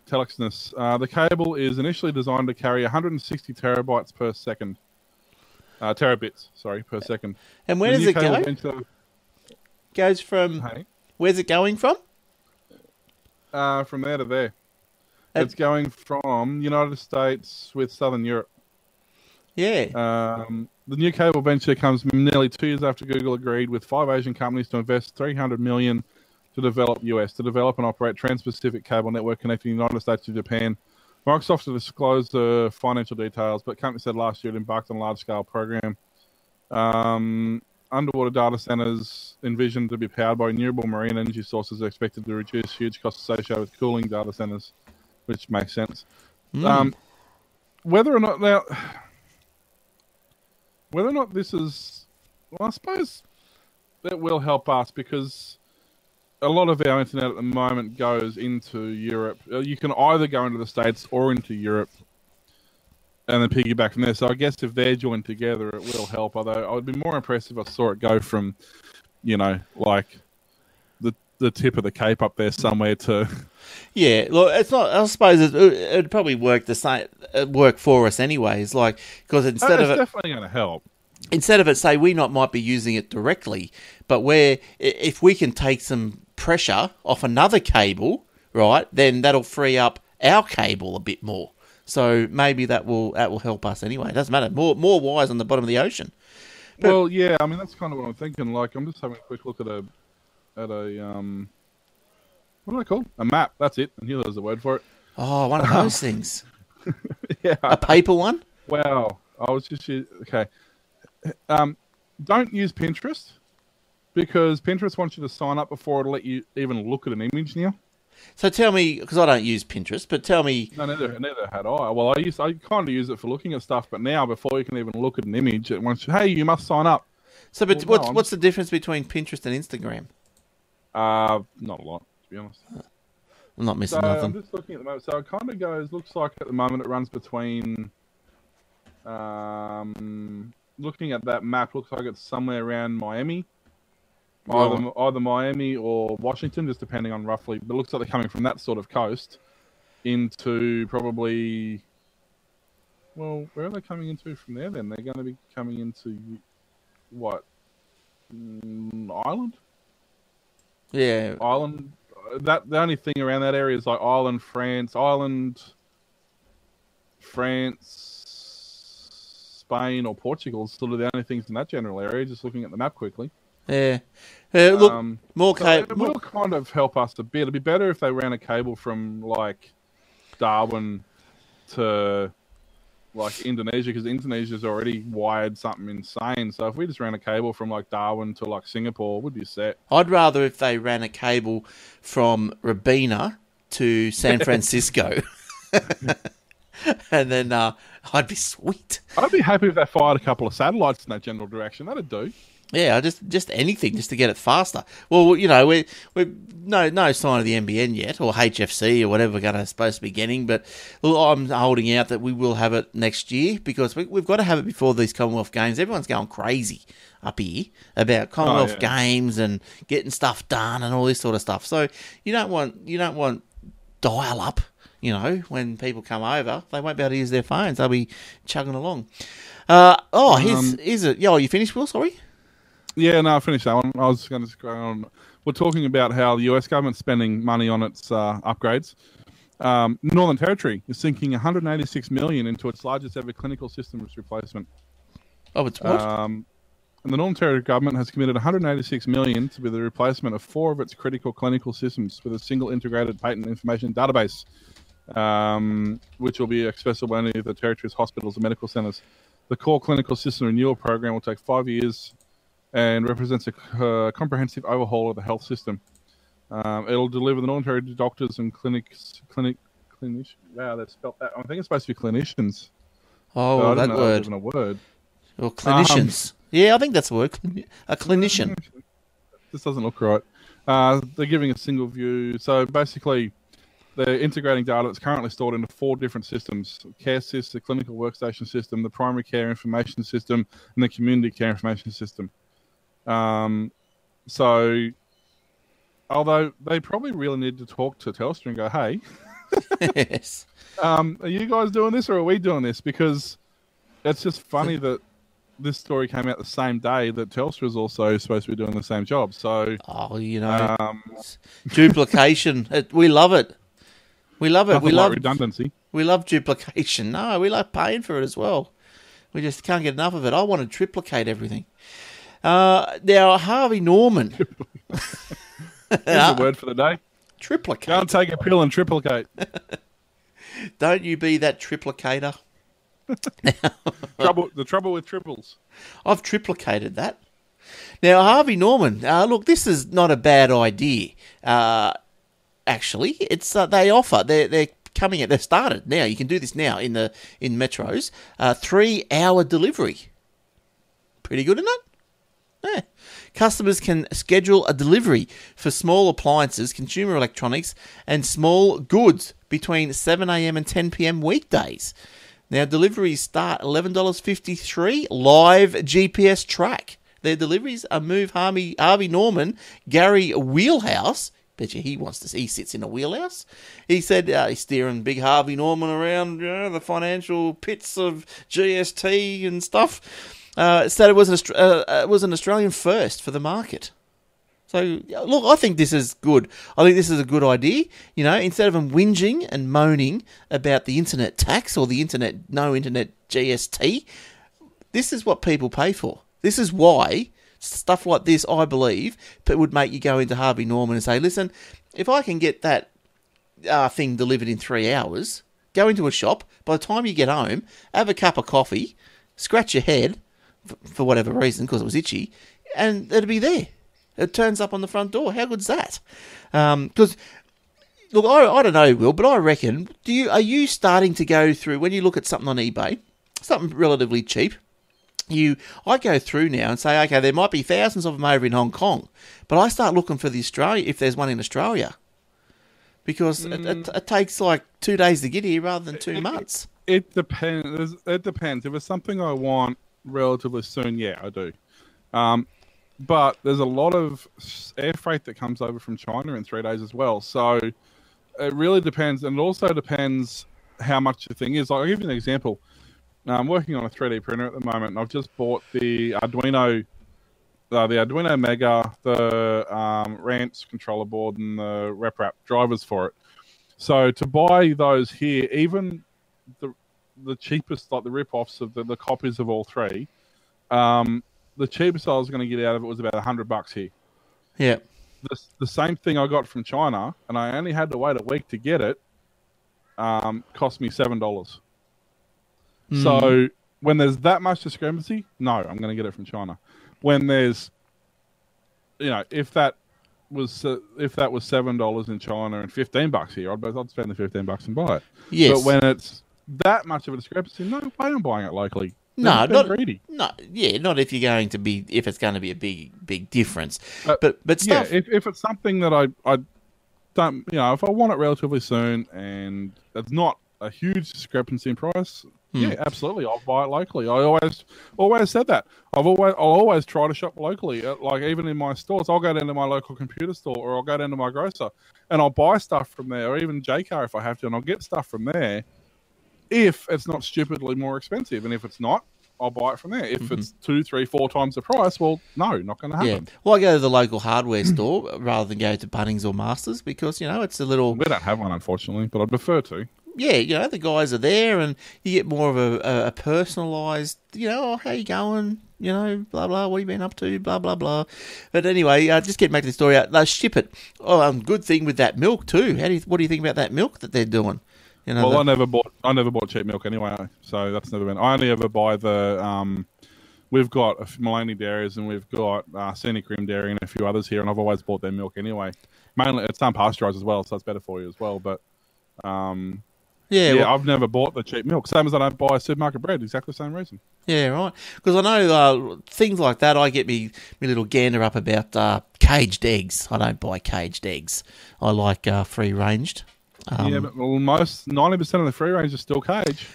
Telexness. Uh, the cable is initially designed to carry one hundred sixty terabytes per second, uh, terabits, sorry, per second. And where does it go? Into... Goes from, hey? Where's it going from? Uh, from there to there. And it's going from United States with Southern Europe. Yeah. Um, the new cable venture comes nearly two years after Google agreed with five Asian companies to invest three hundred million dollars to develop U S, to develop and operate Trans-Pacific Cable Network connecting the United States to Japan. Microsoft has disclosed the financial details, but company said last year it embarked on a large-scale program. Um, underwater data centers envisioned to be powered by renewable marine energy sources are expected to reduce huge costs associated with cooling data centers, which makes sense. Mm. Um, whether or not now, whether or not this is, well, I suppose that will help us because a lot of our internet at the moment goes into Europe. You can either go into the States or into Europe and then piggyback from there. So I guess if they're joined together, it will help. Although I would be more impressed if I saw it go from, you know, like the the tip of the Cape up there somewhere to... Yeah, look, it's not. I suppose it, it'd probably work the same. Work for us anyways, like because instead oh, of it, definitely going to help. Instead of it, say we not might be using it directly, but where if we can take some pressure off another cable, right, then that'll free up our cable a bit more. So maybe that will that will help us anyway. It doesn't matter. More more wires on the bottom of the ocean. But, well, yeah, I mean that's kind of what I'm thinking. Like I'm just having a quick look at a at a um. What are they called? A map. That's it. I knew that was the word for it. Oh, one of those things. Yeah. A paper one? Wow. I was just... Okay. Um, don't use Pinterest because Pinterest wants you to sign up before it'll let you even look at an image now. So tell me... Because I don't use Pinterest, but tell me... No, neither, neither had I. Well, I used I kind of use it for looking at stuff, but now before you can even look at an image, it wants you, hey, you must sign up. So but well, what's, no, what's the difference between Pinterest and Instagram? Uh, not a lot. Be honest. I'm not missing so nothing. I'm just looking at the moment. So it kind of goes, looks like at the moment it runs between, um, looking at that map, looks like it's somewhere around Miami, oh. either, either Miami or Washington, just depending on roughly, but it looks like they're coming from that sort of coast into probably, well, where are they coming into from there then? They're going to be coming into, what, Ireland? Yeah. Ireland. That the only thing around that area is like Ireland, France, Ireland, France, Spain, or Portugal. Sort of the only things in that general area. Just looking at the map quickly. Yeah. Uh, look, um, more cable. So it will kind of help us a bit. It'd be better if they ran a cable from like Darwin to like Indonesia, because Indonesia's already wired something insane. So if we just ran a cable from like Darwin to like Singapore, we'd be set. I'd rather if they ran a cable from Rabina to San Francisco. And then uh, I'd be sweet. I'd be happy if they fired a couple of satellites in that general direction. That'd do. Yeah, just just anything, just to get it faster. Well, you know, we're, we're no no sign of the N B N yet, or H F C, or whatever we're going to supposed to be getting. But I'm holding out that we will have it next year, because we, we've got to have it before these Commonwealth Games. Everyone's going crazy up here about Commonwealth oh, yeah. Games and getting stuff done and all this sort of stuff. So you don't want you don't want dial up. You know, when people come over, they won't be able to use their phones. They'll be chugging along. Uh, oh, here's um, here's a yo. You finished, Will? Sorry. Yeah, no, I finished that one. I was going to go on. We're talking about how the U S government's spending money on its uh, upgrades. Um, Northern Territory is sinking one hundred eighty-six million dollars into its largest ever clinical systems replacement. Oh, it's what? Um, and the Northern Territory government has committed one hundred eighty-six million dollars to be the replacement of four of its critical clinical systems with a single integrated patient information database, um, which will be accessible only to the Territory's hospitals and medical centres. The core clinical system renewal program will take five years and represents a uh, comprehensive overhaul of the health system. Um, it'll deliver the Northern Territory doctors and clinics, clinic, clinicians. Wow, they've spelled that. I think it's supposed to be clinicians. Oh, well, that word. That a word. Or clinicians. Um, yeah, I think that's a word. A clinician. This doesn't look right. Uh, they're giving a single view. So basically, they're integrating data that's currently stored into four different systems: CareSys, the clinical workstation system, the primary care information system, and the community care information system. Um, so although they probably really need to talk to Telstra and go, hey, yes. um, are you guys doing this or are we doing this? Because it's just funny that this story came out the same day that Telstra is also supposed to be doing the same job. So, oh, you know, um, duplication. It, we love it. We love it. We love like redundancy. We love duplication. No, we like paying for it as well. We just can't get enough of it. I want to triplicate everything. Uh, now, Harvey Norman. Here's the word for the day. Triplicate. Go and take a pill and triplicate. Don't you be that triplicator. trouble, the trouble with triples. I've triplicated that. Now, Harvey Norman, uh, look, this is not a bad idea, uh, actually. It's uh, they offer, they're, they're coming at, they've started now. You can do this now in the in metros. Uh, three-hour delivery. Pretty good, isn't it? Yeah. Customers can schedule a delivery for small appliances, consumer electronics, and small goods between seven a.m. and ten p.m. weekdays. Now, deliveries start eleven dollars fifty-three, live G P S track. Their deliveries are Move Harvey, Harvey Norman, Gary Wheelhouse. Bet you he wants to. He sits in a wheelhouse. He said uh, he's steering big Harvey Norman around you know, the financial pits of G S T and stuff. Uh, said it was an uh, it was an Australian first for the market. So look, I think this is good. I think this is a good idea. You know, instead of them whinging and moaning about the internet tax or the internet no internet G S T, this is what people pay for. This is why stuff like this, I believe, would make you go into Harvey Norman and say, listen, if I can get that uh, thing delivered in three hours, go into a shop, by the time you get home, have a cup of coffee, scratch your head, for, for whatever reason, because it was itchy, and it'll be there. It turns up on the front door. How good's that? Because... Um, look, I, I don't know, Will, but I reckon, do you are you starting to go through, when you look at something on eBay, something relatively cheap, You, I go through now and say, okay, there might be thousands of them over in Hong Kong, but I start looking for the Australia if there's one in Australia, because mm. it, it, it takes like two days to get here rather than two it, months. It, it depends. It depends. If it's something I want relatively soon, yeah, I do. Um, but there's a lot of air freight that comes over from China in three days as well, so it really depends, and it also depends how much the thing is. Like, I'll give you an example. Now, I'm working on a three D printer at the moment, and I've just bought the Arduino, uh, the Arduino Mega, the um, Ramps controller board, and the RepRap drivers for it. So to buy those here, even the the cheapest, like the rip-offs of the, the copies of all three, um, the cheapest I was going to get out of it was about a hundred bucks here. Yeah. The, the same thing I got from China, and I only had to wait a week to get it. Um, cost me seven dollars. So mm. when there's that much discrepancy, no, I'm going to get it from China. When there's, you know, if that was uh, if that was seven dollars in China and fifteen bucks here, I'd, I'd spend the fifteen bucks and buy it. Yes. But when it's that much of a discrepancy, no way I'm buying it locally. No, not greedy. No, yeah, not if you're going to be if it's going to be a big big difference. But but, but stuff. Yeah, if if it's something that I I don't you know if I want it relatively soon and it's not a huge discrepancy in price. Yeah, mm. absolutely. I'll buy it locally. I always, always said that. I've always, I'll always try to shop locally. Like even in my stores, I'll go down to my local computer store or I'll go down to my grocer, and I'll buy stuff from there, or even J C A R if I have to, and I'll get stuff from there. If it's not stupidly more expensive, and if it's not, I'll buy it from there. If mm-hmm. it's two, three, four times the price, well, no, not going to happen. Yeah. Well, I go to the local hardware store rather than go to Bunnings or Masters because you know it's a little. We don't have one, unfortunately, but I'd prefer to. Yeah, you know, the guys are there and you get more of a, a, a personalised, you know, oh, how you going, you know, blah, blah, what have you been up to, blah, blah, blah. But anyway, uh, just getting back to the story, they ship it. Oh, um, good thing with that milk too. How do you, what do you think about that milk that they're doing? You know, well, the... I never bought I never bought cheap milk anyway, so that's never been. I only ever buy the, um, we've got Maloney Dairies and we've got uh, Scenic Rim Dairy and a few others here, and I've always bought their milk anyway. Mainly, it's unpasteurised as well, so it's better for you as well, but... Um, Yeah, yeah well, I've never bought the cheap milk. Same as I don't buy supermarket bread. Exactly the same reason. Yeah, right. Because I know uh, things like that, I get me, me little gander up about uh, caged eggs. I don't buy caged eggs. I like uh, free-ranged. Um, yeah, but almost ninety percent of the free-range are still caged.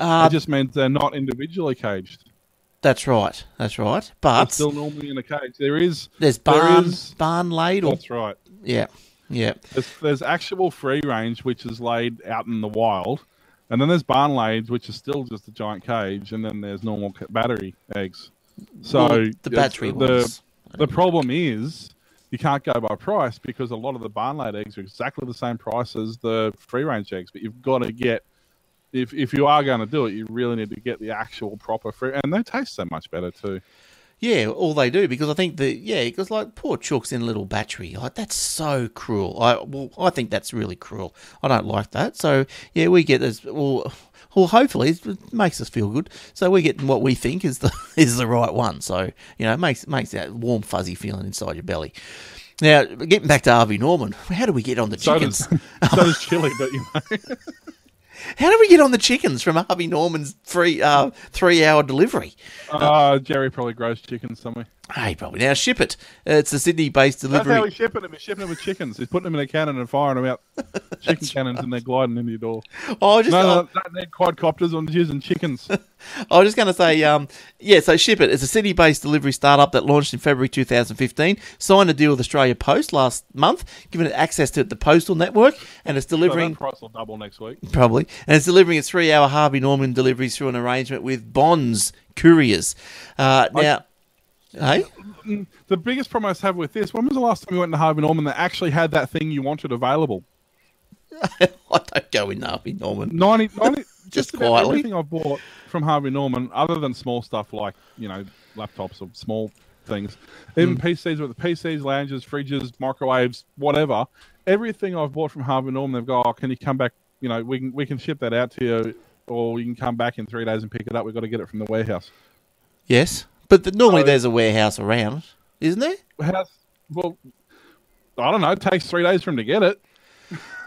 Uh, it just means they're not individually caged. That's right. That's right. But they're still normally in a cage. There is... There's barn, there is, barn laid. Or, that's right. Yeah. Yeah, there's, there's actual free range which is laid out in the wild, and then there's barn laid which is still just a giant cage, and then there's normal battery eggs. So well, the battery the ones. the problem is you can't go by price because a lot of the barn laid eggs are exactly the same price as the free range eggs. But you've got to get if if you are going to do it, you really need to get the actual proper free, and they taste so much better too. Yeah, all they do, because I think that, yeah, because, like, poor Chook's in a little battery. Like, that's so cruel. I well, I think that's really cruel. I don't like that. So, yeah, we get this, well, well hopefully it makes us feel good. So we get what we think is the is the right one. So, you know, it makes, makes that warm, fuzzy feeling inside your belly. Now, getting back to Harvey Norman, how do we get on the chickens? So does, so does chili, but you know. How do we get on the chickens from Harvey Norman's three, uh, three-hour delivery? Uh, uh, Jerry probably grows chickens somewhere. Hey, probably. Now, ship it. Uh, it's a Sydney-based delivery. That's how he's shipping them. He's shipping them with chickens. He's putting them in a cannon and firing them out. Chicken cannons, right. And they're gliding into your door. Oh, just, no, no, don't need quadcopters. I'm using chickens. I was just going to say, um, yeah, so Ship It. It's a Sydney-based delivery startup that launched in February two thousand fifteen, signed a deal with Australia Post last month, giving it access to the postal network, and it's delivering... So that price will double next week. Probably. And it's delivering its three-hour Harvey Norman deliveries through an arrangement with Bonds Couriers. Uh, now... I- Hey? The biggest problem I have with this, when was the last time you went to Harvey Norman that actually had that thing you wanted available? I don't go in Harvey Norman. ninety, ninety, just, just quietly. Everything I've bought from Harvey Norman, other than small stuff like, you know, laptops or small things, even mm. P Cs, with the P Cs, lounges, fridges, microwaves, whatever, everything I've bought from Harvey Norman, they've got, oh, can you come back, you know, we can, we can ship that out to you, or you can come back in three days and pick it up. We've got to get it from the warehouse. Yes. But the, normally so, there's a warehouse around, isn't there? Warehouse, well, I don't know. It takes three days for him to get it.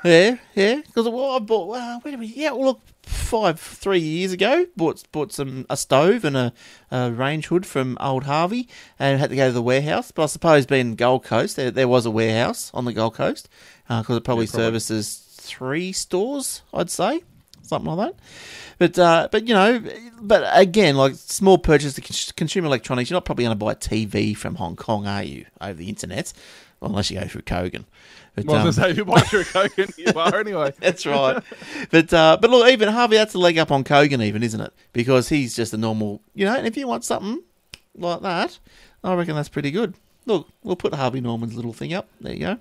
Yeah, yeah. Because well, I bought, well, wait a minute. Yeah, well, look, five, three years ago, bought bought some a stove and a, a range hood from old Harvey, and had to go to the warehouse. But I suppose being Gold Coast, there, there was a warehouse on the Gold Coast because uh, it probably, yeah, probably services three stores, I'd say. Something like that, but uh, but you know, but again, like small purchase to consumer electronics, you're not probably going to buy a T V from Hong Kong, are you? Over the internet, well, unless you go through Kogan. But, well, I was um, going to say, if you buy through Kogan, you are anyway. That's right. But uh, but look, even Harvey, that's a leg up on Kogan, even, isn't it? Because he's just a normal, you know. And if you want something like that, I reckon that's pretty good. Look, we'll put Harvey Norman's little thing up. There you go.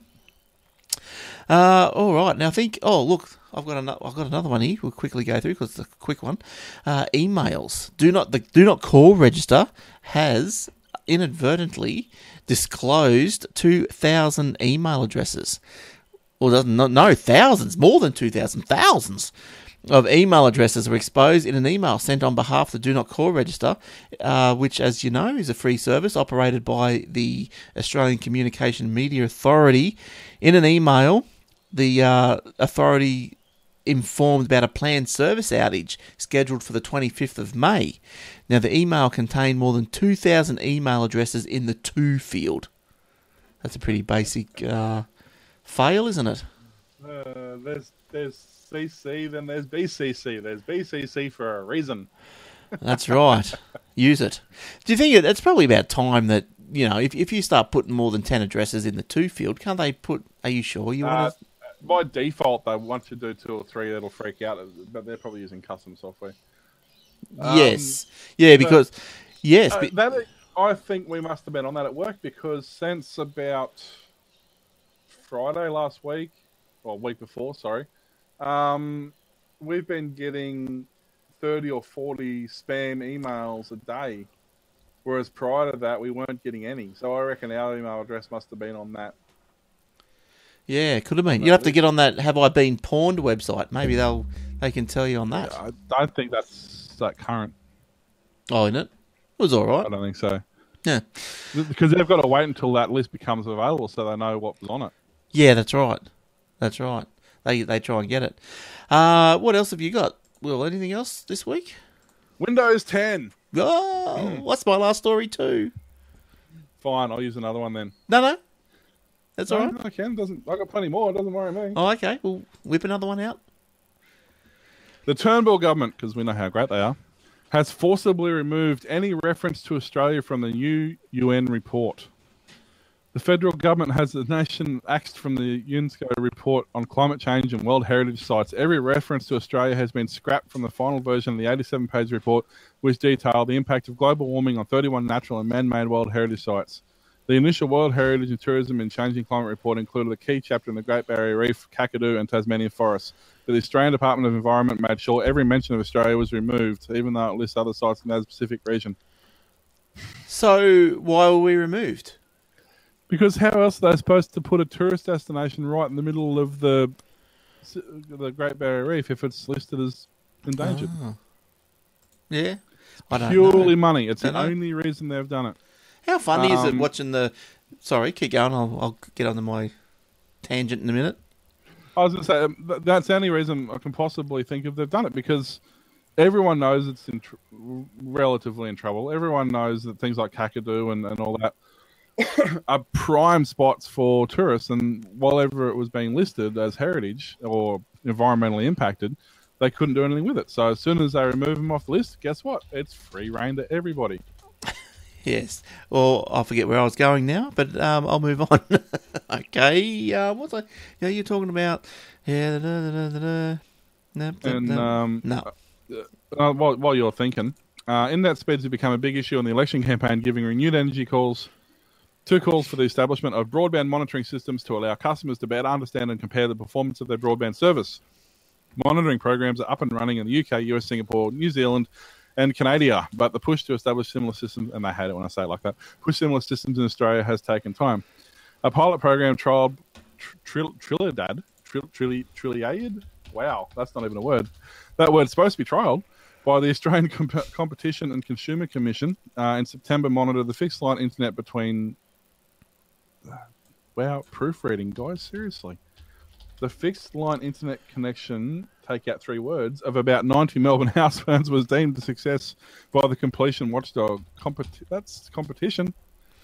Uh, all right, now I think. Oh, look, I've got another. I've got another one here. We'll quickly go through because it's a quick one. Uh, emails. Do not the do not call register has inadvertently disclosed two thousand email addresses. Well, doesn't no thousands, more than two thousand, thousands of email addresses were exposed in an email sent on behalf of the Do Not Call Register, uh, which, as you know, is a free service operated by the Australian Communication Media Authority. In an email, the uh, authority informed about a planned service outage scheduled for the twenty-fifth of May. Now, the email contained more than two thousand email addresses in the to field. That's a pretty basic uh, fail, isn't it? Uh, there's... there's... C C, then there's B C C. There's B C C for a reason. That's right. Use it. Do you think it, it's probably about time that, you know, if if you start putting more than ten addresses in the two field, can't they put, are you sure you want to? Uh, by default, though, once you do two or three, that'll freak out. But they're probably using custom software. Yes. Um, yeah, because, but, yes. Uh, but... That, I think we must have been on that at work because since about Friday last week, or week before, sorry, Um, we've been getting thirty or forty spam emails a day, whereas prior to that, we weren't getting any. So I reckon our email address must have been on that. Yeah, it could have been. You'd have to get on that Have I Been Pawned website. Maybe they'll they can tell you on that. Yeah, I don't think that's that current. Oh, isn't it? It was all right. I don't think so. Yeah. Because they've got to wait until that list becomes available so they know what was on it. Yeah, that's right. That's right. They they try and get it. Uh, what else have you got, Will? Anything else this week? Windows ten. Oh, mm. That's my last story too. Fine, I'll use another one then. No, no, that's no, all right. I can. Doesn't I got plenty more? It doesn't worry me. Oh, okay. We'll whip another one out. The Turnbull government, because we know how great they are, has forcibly removed any reference to Australia from the new U N report. The federal government has the nation axed from the UNESCO report on climate change and World Heritage Sites. Every reference to Australia has been scrapped from the final version of the eighty-seven page report, which detailed the impact of global warming on thirty-one natural and man-made World Heritage Sites. The initial World Heritage and Tourism and Changing Climate report included a key chapter in the Great Barrier Reef, Kakadu and Tasmanian forests. But the Australian Department of Environment made sure every mention of Australia was removed, even though it lists other sites in that specific region. So why were we removed? Because how else are they supposed to put a tourist destination right in the middle of the the Great Barrier Reef if it's listed as endangered? Oh. Yeah, I don't purely know. money. It's don't the know. only reason they've done it. How funny um, is it watching the? Sorry, keep going. I'll I'll get onto my tangent in a minute. I was going to say that's the only reason I can possibly think of they've done it, because everyone knows it's in tr relatively in trouble. Everyone knows that things like Kakadu and, and all that are prime spots for tourists, and while ever it was being listed as heritage or environmentally impacted, they couldn't do anything with it. So as soon as they remove them off the list, guess what? It's free reign to everybody. Yes. Well, I forget where I was going now, but um, I'll move on. Okay. Uh, what's I? Yeah, you're talking about. Yeah. Da, da, da, da, da. No, da, and um, no. Uh, while, while you're thinking, uh, in that speeds have become a big issue in the election campaign, giving renewed energy calls. Two calls for the establishment of broadband monitoring systems to allow customers to better understand and compare the performance of their broadband service. Monitoring programs are up and running in the U K, U S, Singapore, New Zealand, and Canada, but the push to establish similar systems, and they hate it when I say it like that, push similar systems in Australia has taken time. A pilot program trialled Trinidad, Trinidad, wow, that's not even a word. That word's supposed to be trialled by the Australian Comp Competition and Consumer Commission uh, in September, monitored the fixed line internet between, wow, proofreading, guys, seriously. The fixed line internet connection, take out three words, of about ninety Melbourne households was deemed a success by the completion watchdog. Competi that's competition.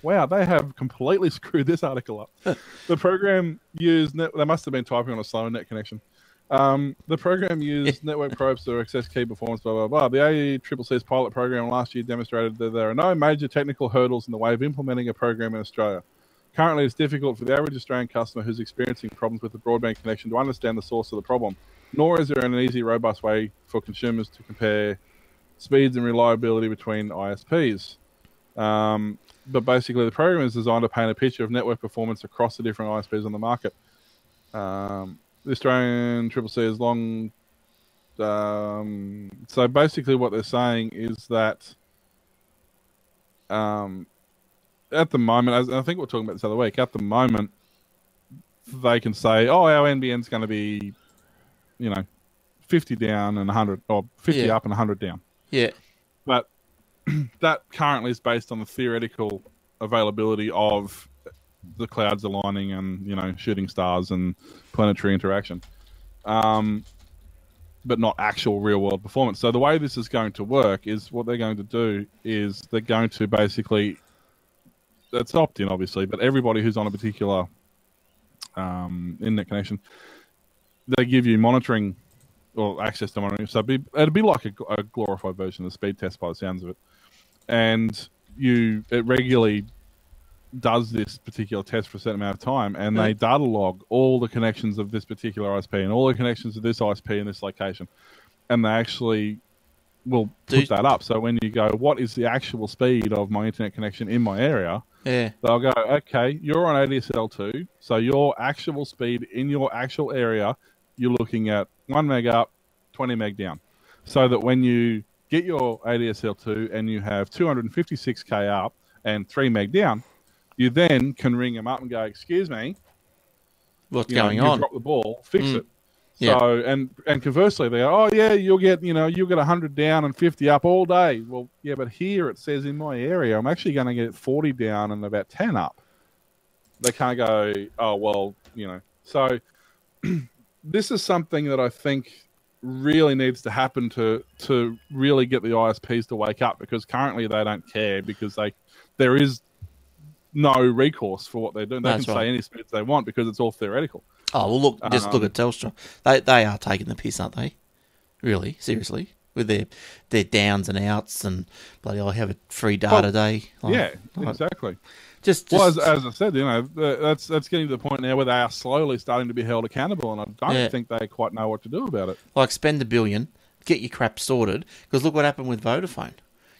Wow, they have completely screwed this article up. The program used, net they must have been typing on a slow net connection. Um, the program used network probes to access key performance, blah, blah, blah. The A C C C's pilot program last year demonstrated that there are no major technical hurdles in the way of implementing a program in Australia. Currently, it's difficult for the average Australian customer who's experiencing problems with the broadband connection to understand the source of the problem, nor is there an easy, robust way for consumers to compare speeds and reliability between I S Ps. Um, but basically, the program is designed to paint a picture of network performance across the different I S Ps on the market. Um, the Australian Triple C is long... Um, so basically what they're saying is that... Um, at the moment, as I think we we're talking about this other week, at the moment, they can say, oh, our N B N's going to be, you know, fifty down and one hundred, or fifty yeah. up and one hundred down. Yeah. But that currently is based on the theoretical availability of the clouds aligning and, you know, shooting stars and planetary interaction, um, but not actual real-world performance. So the way this is going to work is what they're going to do is they're going to basically... It's opt-in, obviously, but everybody who's on a particular um, internet connection, they give you monitoring or access to monitoring. So it'd be, it'd be like a, a glorified version of the speed test by the sounds of it. And you, it regularly does this particular test for a certain amount of time, and they data log all the connections of this particular I S P and all the connections of this I S P in this location. And they actually... We'll put that up. So when you go, what is the actual speed of my internet connection in my area? Yeah. They'll go, okay, you're on A D S L two, so your actual speed in your actual area, you're looking at one meg up, twenty meg down. So that when you get your A D S L two and you have two hundred fifty-six K up and three meg down, you then can ring them up and go, excuse me, what's you going know, on? You drop the ball, fix mm. it. So yeah. and and conversely, they go, oh yeah, you'll get you know you'll get a hundred down and fifty up all day. Well, yeah, but here it says in my area, I'm actually going to get forty down and about ten up. They can't go, oh well, you know. So this is something that I think really needs to happen to to really get the I S Ps to wake up, because currently they don't care, because they there is no recourse for what they're doing. They That's can right. say any speeds they want because it's all theoretical. Oh, well, look, just um, look at Telstra. They they are taking the piss, aren't they? Really, seriously, with their their downs and outs and bloody, I have a free data well, day. Like, yeah, like, exactly. Just, just well, as, as I said, you know, that's that's getting to the point now where they are slowly starting to be held accountable, and I don't yeah. think they quite know what to do about it. Like, spend a billion, get your crap sorted, because look what happened with Vodafone.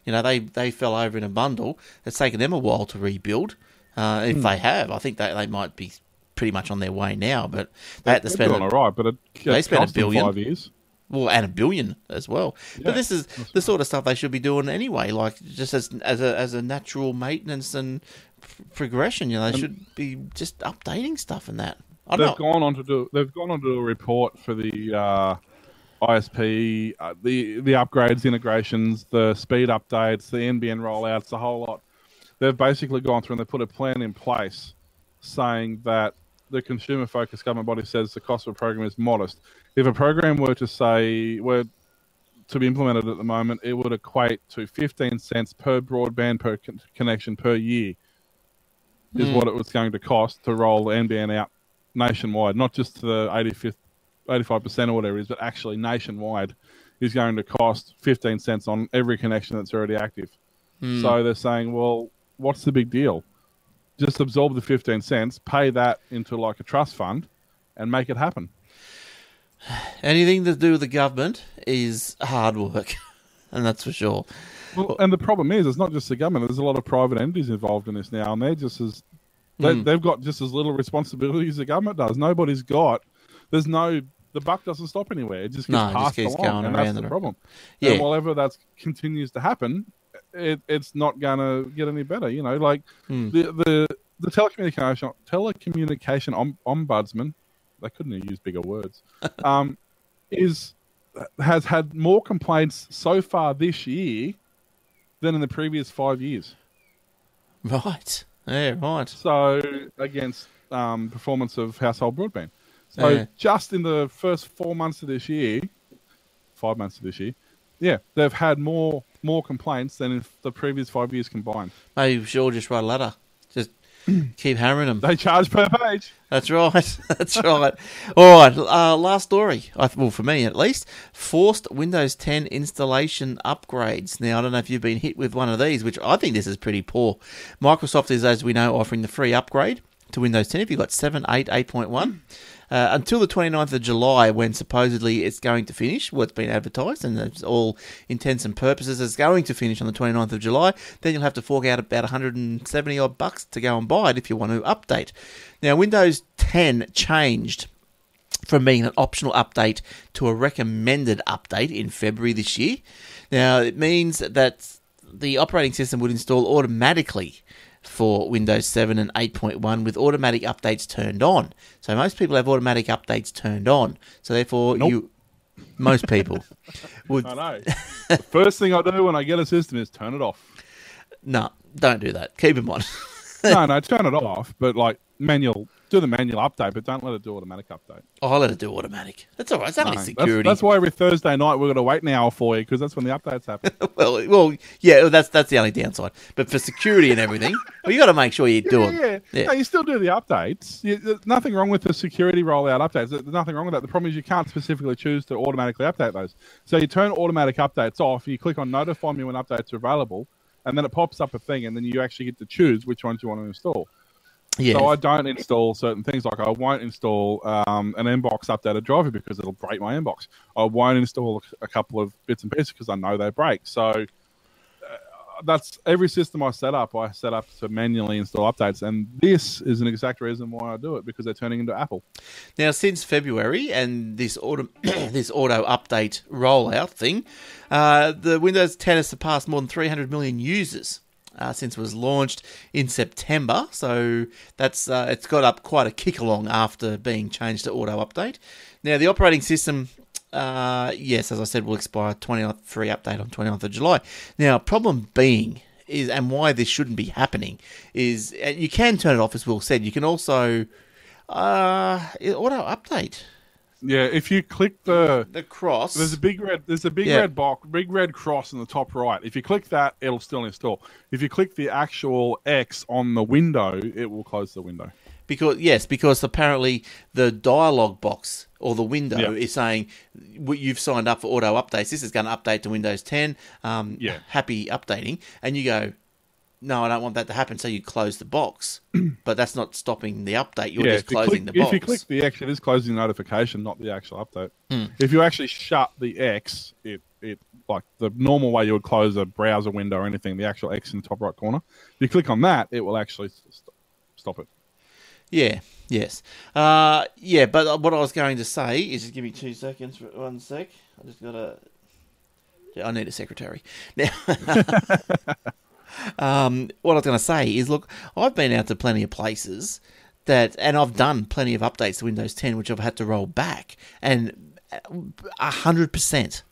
You know, they they fell over in a bundle. It's taken them a while to rebuild. Uh, if mm. they have, I think they they might be pretty much on their way now, but they had to spend a, right, but it, it they spent a billion. Five years. well, and a billion as well. Yeah, but this is the sort of stuff they should be doing anyway, like just as as a as a natural maintenance and pr progression. You know, they and should be just updating stuff and that. I don't they've know. gone on to do. They've gone on to do a report for the uh, I S P, uh, the the upgrades, integrations, the speed updates, the N B N rollouts, the whole lot. They've basically gone through and they put a plan in place, saying that the consumer-focused government body says the cost of a program is modest. If a program were to say were to be implemented at the moment, it would equate to fifteen cents per broadband per con connection per year. Mm. Is what it was going to cost to roll the N B N out nationwide, not just to the eighty-fifth, eighty-five percent or whatever it is, but actually nationwide, is going to cost fifteen cents on every connection that's already active. Mm. So they're saying, well, what's the big deal? Just absorb the fifteen cents, pay that into like a trust fund, and make it happen. Anything to do with the government is hard work, and that's for sure. Well, and the problem is, it's not just the government. There's a lot of private entities involved in this now, and they're just as they, mm. they've got just as little responsibility as the government does. Nobody's got. There's no. The buck doesn't stop anywhere. It just gets no, passed just along, going and that's the, the problem. Yeah. And whatever that continues to happen, It, it's not going to get any better, you know. Like mm. the the the telecommunication telecommunication om, ombudsman, they couldn't have used bigger words, um, is has had more complaints so far this year than in the previous five years. Right, yeah, right. So against um, performance of household broadband. So yeah. just in the first four months of this year, five months of this year, yeah, they've had more. more complaints than in the previous five years combined. Maybe we should all just write a letter. Just keep hammering them. They charge per page. That's right. That's right. All right. Uh, last story. I, well, for me at least, forced Windows ten installation upgrades. Now, I don't know if you've been hit with one of these, which I think this is pretty poor. Microsoft is, as we know, offering the free upgrade to Windows ten if you've got seven, eight, eight point one. Uh, until the twenty-ninth of July, when supposedly it's going to finish, well, it's been advertised, and it's all intents and purposes, it's going to finish on the twenty-ninth of July, then you'll have to fork out about one hundred seventy odd bucks to go and buy it if you want to update. Now, Windows ten changed from being an optional update to a recommended update in February this year. Now, it means that the operating system would install automatically for Windows seven and eight point one with automatic updates turned on. So most people have automatic updates turned on. So therefore, nope. you, most people would... I know. The first thing I do when I get a system is turn it off. No, don't do that. Keep them on. no, no, turn it off, but like manual... Do the manual update, but don't let it do automatic update. Oh, I'll let it do automatic. That's all right. It's only no, security. That's, that's why every Thursday night we're going to wait an hour for you, because that's when the updates happen. well, well, yeah, that's that's the only downside. But for security and everything, well, you got to make sure you do it. Yeah, yeah. yeah. No, you still do the updates. You, there's nothing wrong with the security rollout updates. There's nothing wrong with that. The problem is you can't specifically choose to automatically update those. So you turn automatic updates off. You click on notify me when updates are available, and then it pops up a thing, and then you actually get to choose which ones you want to install. Yes. So I don't install certain things. Like I won't install um, an inbox updated driver because it'll break my inbox. I won't install a couple of bits and pieces because I know they break. So uh, that's every system I set up, I set up to manually install updates. And this is an exact reason why I do it, because they're turning into Apple. Now, since February and this auto, this auto update rollout thing, uh, the Windows ten has surpassed more than three hundred million users. Uh, since it was launched in September, so that's uh, it's got up quite a kick along after being changed to auto update. Now the operating system, uh, yes, as I said, will expire twenty-ninth free update on twenty-ninth of July. Now, problem being is, and why this shouldn't be happening is, and you can turn it off as Will said. You can also uh, auto update. Yeah, if you click the the cross, there's a big red there's a big yeah. red box, big red cross in the top right. If you click that, it'll still install. If you click the actual X on the window, it will close the window. Because yes, because apparently the dialog box or the window yeah. is saying you've signed up for auto updates. This is going to update to Windows ten. Um, yeah. Happy updating, and you go, no, I don't want that to happen, so you close the box. But that's not stopping the update. You're yeah, just closing you click, the box. If you click the X, it is closing the notification, not the actual update. Mm. If you actually shut the X, it, it like the normal way you would close a browser window or anything, the actual X in the top right corner, if you click on that, it will actually st stop it. Yeah, yes. Uh, yeah, but what I was going to say is, just give me two seconds, one sec. I just gotta. Yeah, I need a secretary now. um, what I was going to say is, look, I've been out to plenty of places that, and I've done plenty of updates to Windows ten, which I've had to roll back, and a hundred percent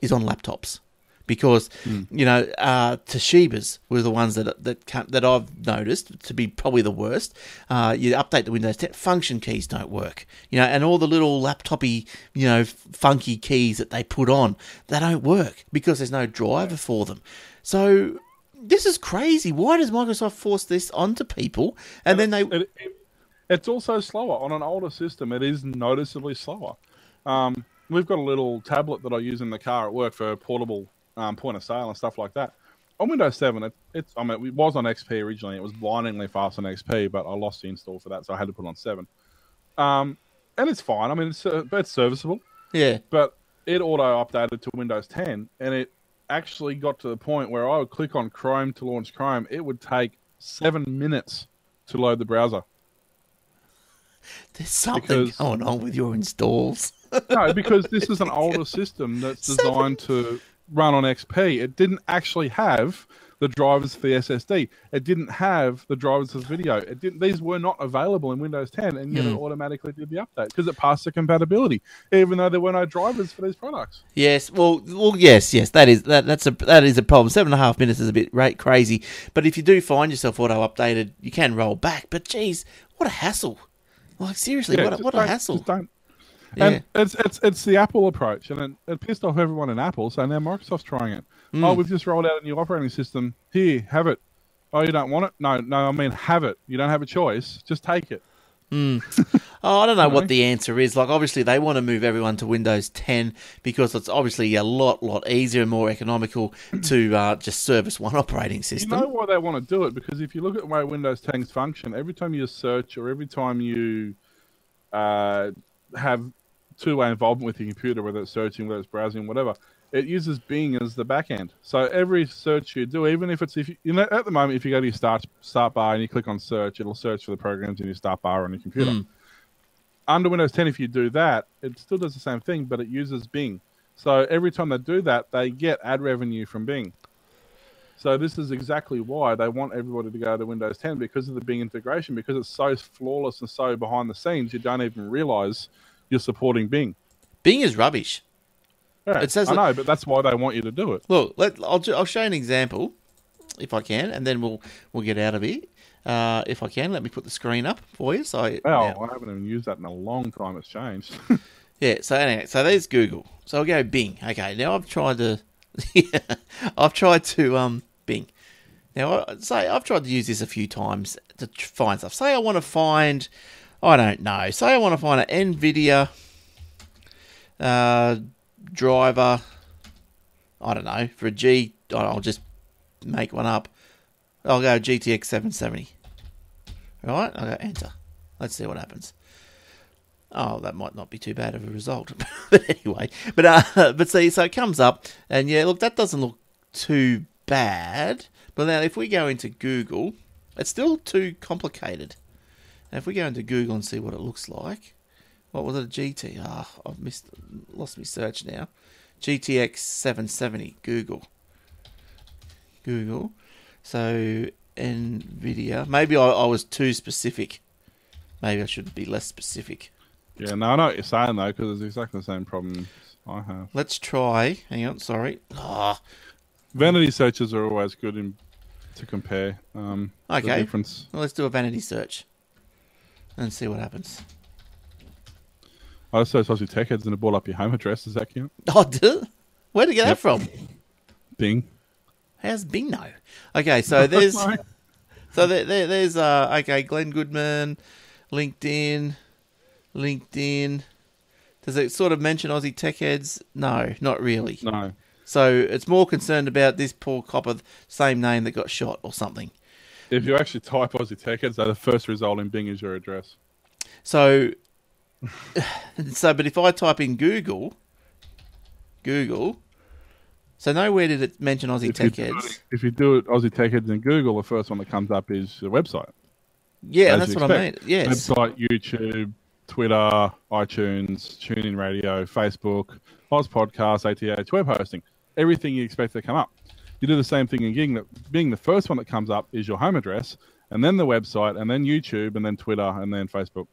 is on laptops because mm. you know uh, Toshiba's were the ones that that that I've noticed to be probably the worst. Uh, you update the Windows ten, function keys don't work, you know, and all the little laptopy, you know, funky keys that they put on, they don't work because there's no driver for them. So this is crazy. Why does Microsoft force this onto people? And, and then they. It, it, It's also slower. On an older system, it is noticeably slower. Um, we've got a little tablet that I use in the car at work for portable um, point of sale and stuff like that. On Windows seven, it, it's, I mean, it was on X P originally. It was blindingly fast on X P, but I lost the install for that, so I had to put it on seven. Um, and it's fine. I mean, it's, uh, it's serviceable. Yeah. But it auto-updated to Windows ten, and it actually got to the point where I would click on Chrome to launch Chrome. It would take seven minutes to load the browser. There's something because, going on with your installs. No, because this is an older system that's designed to run on X P. It didn't actually have the drivers for the S S D. It didn't have the drivers for the video. It didn't. These were not available in Windows ten, and yet mm. it automatically did the update because it passed the compatibility, even though there were no drivers for these products. Yes, well, well, yes, yes, that is that that's a that is a problem. Seven and a half minutes is a bit right, crazy, but if you do find yourself auto updated, you can roll back. But geez, what a hassle! Like, seriously, yeah, what, what a hassle. Just don't. And yeah. it's, it's it's the Apple approach, and it, it pissed off everyone in Apple, so now Microsoft's trying it. Mm. Oh, we've just rolled out a new operating system. Here, have it. Oh, you don't want it? No, no, I mean, have it. You don't have a choice. Just take it. Mm. Oh, I don't know, you know what the answer is. Like, obviously, they want to move everyone to Windows ten because it's obviously a lot, lot easier and more economical to uh, just service one operating system. You know why they want to do it? Because if you look at the way Windows ten's function, every time you search or every time you uh, have two-way involvement with your computer, whether it's searching, whether it's browsing, whatever, it uses Bing as the back end. So every search you do, even if it's, if you, you know, at the moment, if you go to your start, start bar and you click on search, it'll search for the programs in your start bar on your computer. Mm. Under Windows ten, if you do that, it still does the same thing, but it uses Bing. So every time they do that, they get ad revenue from Bing. So this is exactly why they want everybody to go to Windows ten, because of the Bing integration, because it's so flawless and so behind the scenes, you don't even realize you're supporting Bing. Bing is rubbish. Yeah, it says I know, that, but that's why they want you to do it. Look, let, I'll, I'll show you an example, if I can, and then we'll we'll get out of here. Uh, if I can, let me put the screen up for you. So, oh, now. I haven't even used that in a long time. It's changed. Yeah. So anyway, so there's Google. So I'll go Bing. Okay. Now I've tried to, yeah, I've tried to um Bing. Now I say I've tried to use this a few times to find stuff. Say I want to find, I don't know. Say I want to find an NVIDIA. Uh, driver, I don't know, for a G, I'll just make one up. I'll go G T X seven seventy. Right, I'll go enter. Let's see what happens. Oh, that might not be too bad of a result. But anyway, but uh, but see, so it comes up, and yeah, look, that doesn't look too bad. But now if we go into Google, it's still too complicated. Now if we go into Google and see what it looks like, what was it, a G T? Ah, oh, I've missed, lost my search now. G T X seven seventy, Google. Google. So, NVIDIA. Maybe I, I was too specific. Maybe I should be less specific. Yeah, no, I know what you're saying, though, because it's exactly the same problem I have. Let's try. Hang on, sorry. Ah. Vanity searches are always good in, to compare um, okay. the difference. Well, let's do a vanity search and see what happens. I searched Aussie Tech Eds and it brought up your home address. Does that count? Oh, do? Where'd you get yep. that from? Bing. How's Bing know? Okay, so there's, so there, there, there's, uh, okay, Glenn Goodman, LinkedIn, LinkedIn. Does it sort of mention Aussie Tech Eds? No, not really. No. So it's more concerned about this poor cop of same name that got shot or something. If you actually type Aussie Tech Eds, the first result in Bing is your address. So. So, but if I type in Google, Google, so nowhere did it mention Aussie if Tech Eds. It, if you do it, Aussie Tech Eds in Google, the first one that comes up is the website. Yeah, that's what expect. I mean. Yes. Website, YouTube, Twitter, iTunes, TuneIn Radio, Facebook, Oz Podcast, A T H, web hosting, everything you expect to come up. You do the same thing in Ging, that being the first one that comes up is your home address, and then the website, and then YouTube, and then Twitter, and then Facebook.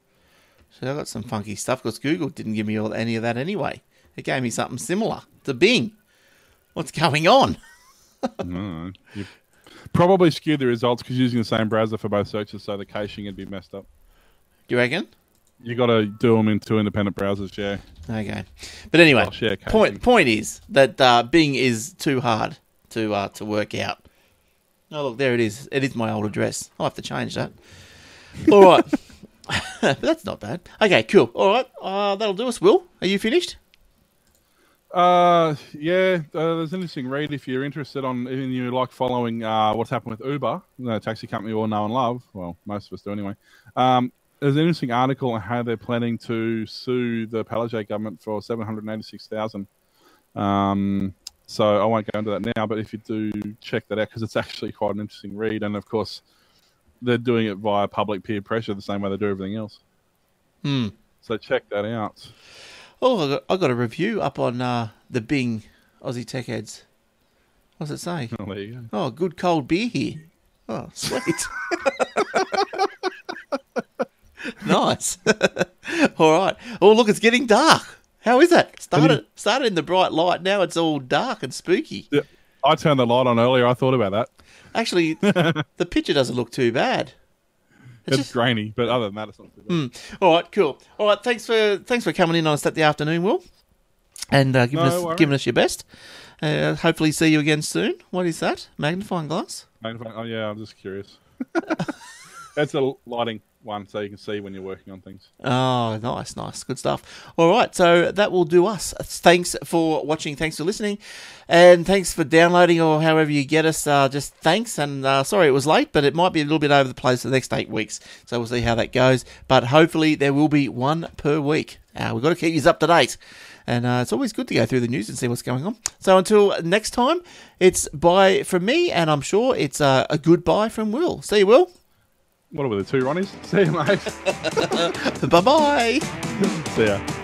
So I got some funky stuff, because Google didn't give me all, any of that anyway. It gave me something similar to Bing. What's going on? No, you've probably skewed the results because you're using the same browser for both searches, so the caching would be messed up. Do you reckon? You got to do them in two independent browsers, yeah. Okay. But anyway, point, point is that uh, Bing is too hard to uh, to work out. Oh, look, there it is. It is my old address. I'll have to change that. All right. But that's not bad. Okay, cool. All right. Uh, that'll do us, Will. Are you finished? Uh, yeah. Uh, there's an interesting read if you're interested on, if you like following uh, what's happened with Uber, the taxi company we all know and love. Well, most of us do anyway. Um, there's an interesting article on how they're planning to sue the Palaszczuk government for seven hundred eighty-six thousand dollars. Um, so I won't go into that now, but if you do check that out, because it's actually quite an interesting read. And of course, they're doing it via public peer pressure the same way they do everything else. Hmm. So check that out. Oh, I got a review up on uh, the Bing Aussie Tech Eds. What's it say? Oh, there you go. Oh, good cold beer here. Oh, sweet. Nice. All right. Oh, look, it's getting dark. How is that? Started started in the bright light. Now it's all dark and spooky. Yeah, I turned the light on earlier. I thought about that. Actually, the picture doesn't look too bad. It's, it's just grainy, but other than that, it's not too bad. Mm. All right, cool. All right, thanks for thanks for coming in on a Saturday afternoon, Will, and uh, giving no us worries. giving us your best. Uh, hopefully, see you again soon. What is that? Magnifying glass? Magnifying. Oh yeah, I'm just curious. That's a lighting one, so you can see when you're working on things. Oh, nice, nice. Good stuff. All right, so that will do us. Thanks for watching, thanks for listening, and thanks for downloading or however you get us. Uh, just thanks, and uh, sorry it was late, but it might be a little bit over the place for the next eight weeks, so we'll see how that goes. But hopefully there will be one per week. Uh, we've got to keep you up to date, and uh, it's always good to go through the news and see what's going on. So until next time, it's bye from me, and I'm sure it's uh, a goodbye from Will. See you, Will. What are we, the two Ronnies? See you, mate. Bye-bye. See ya.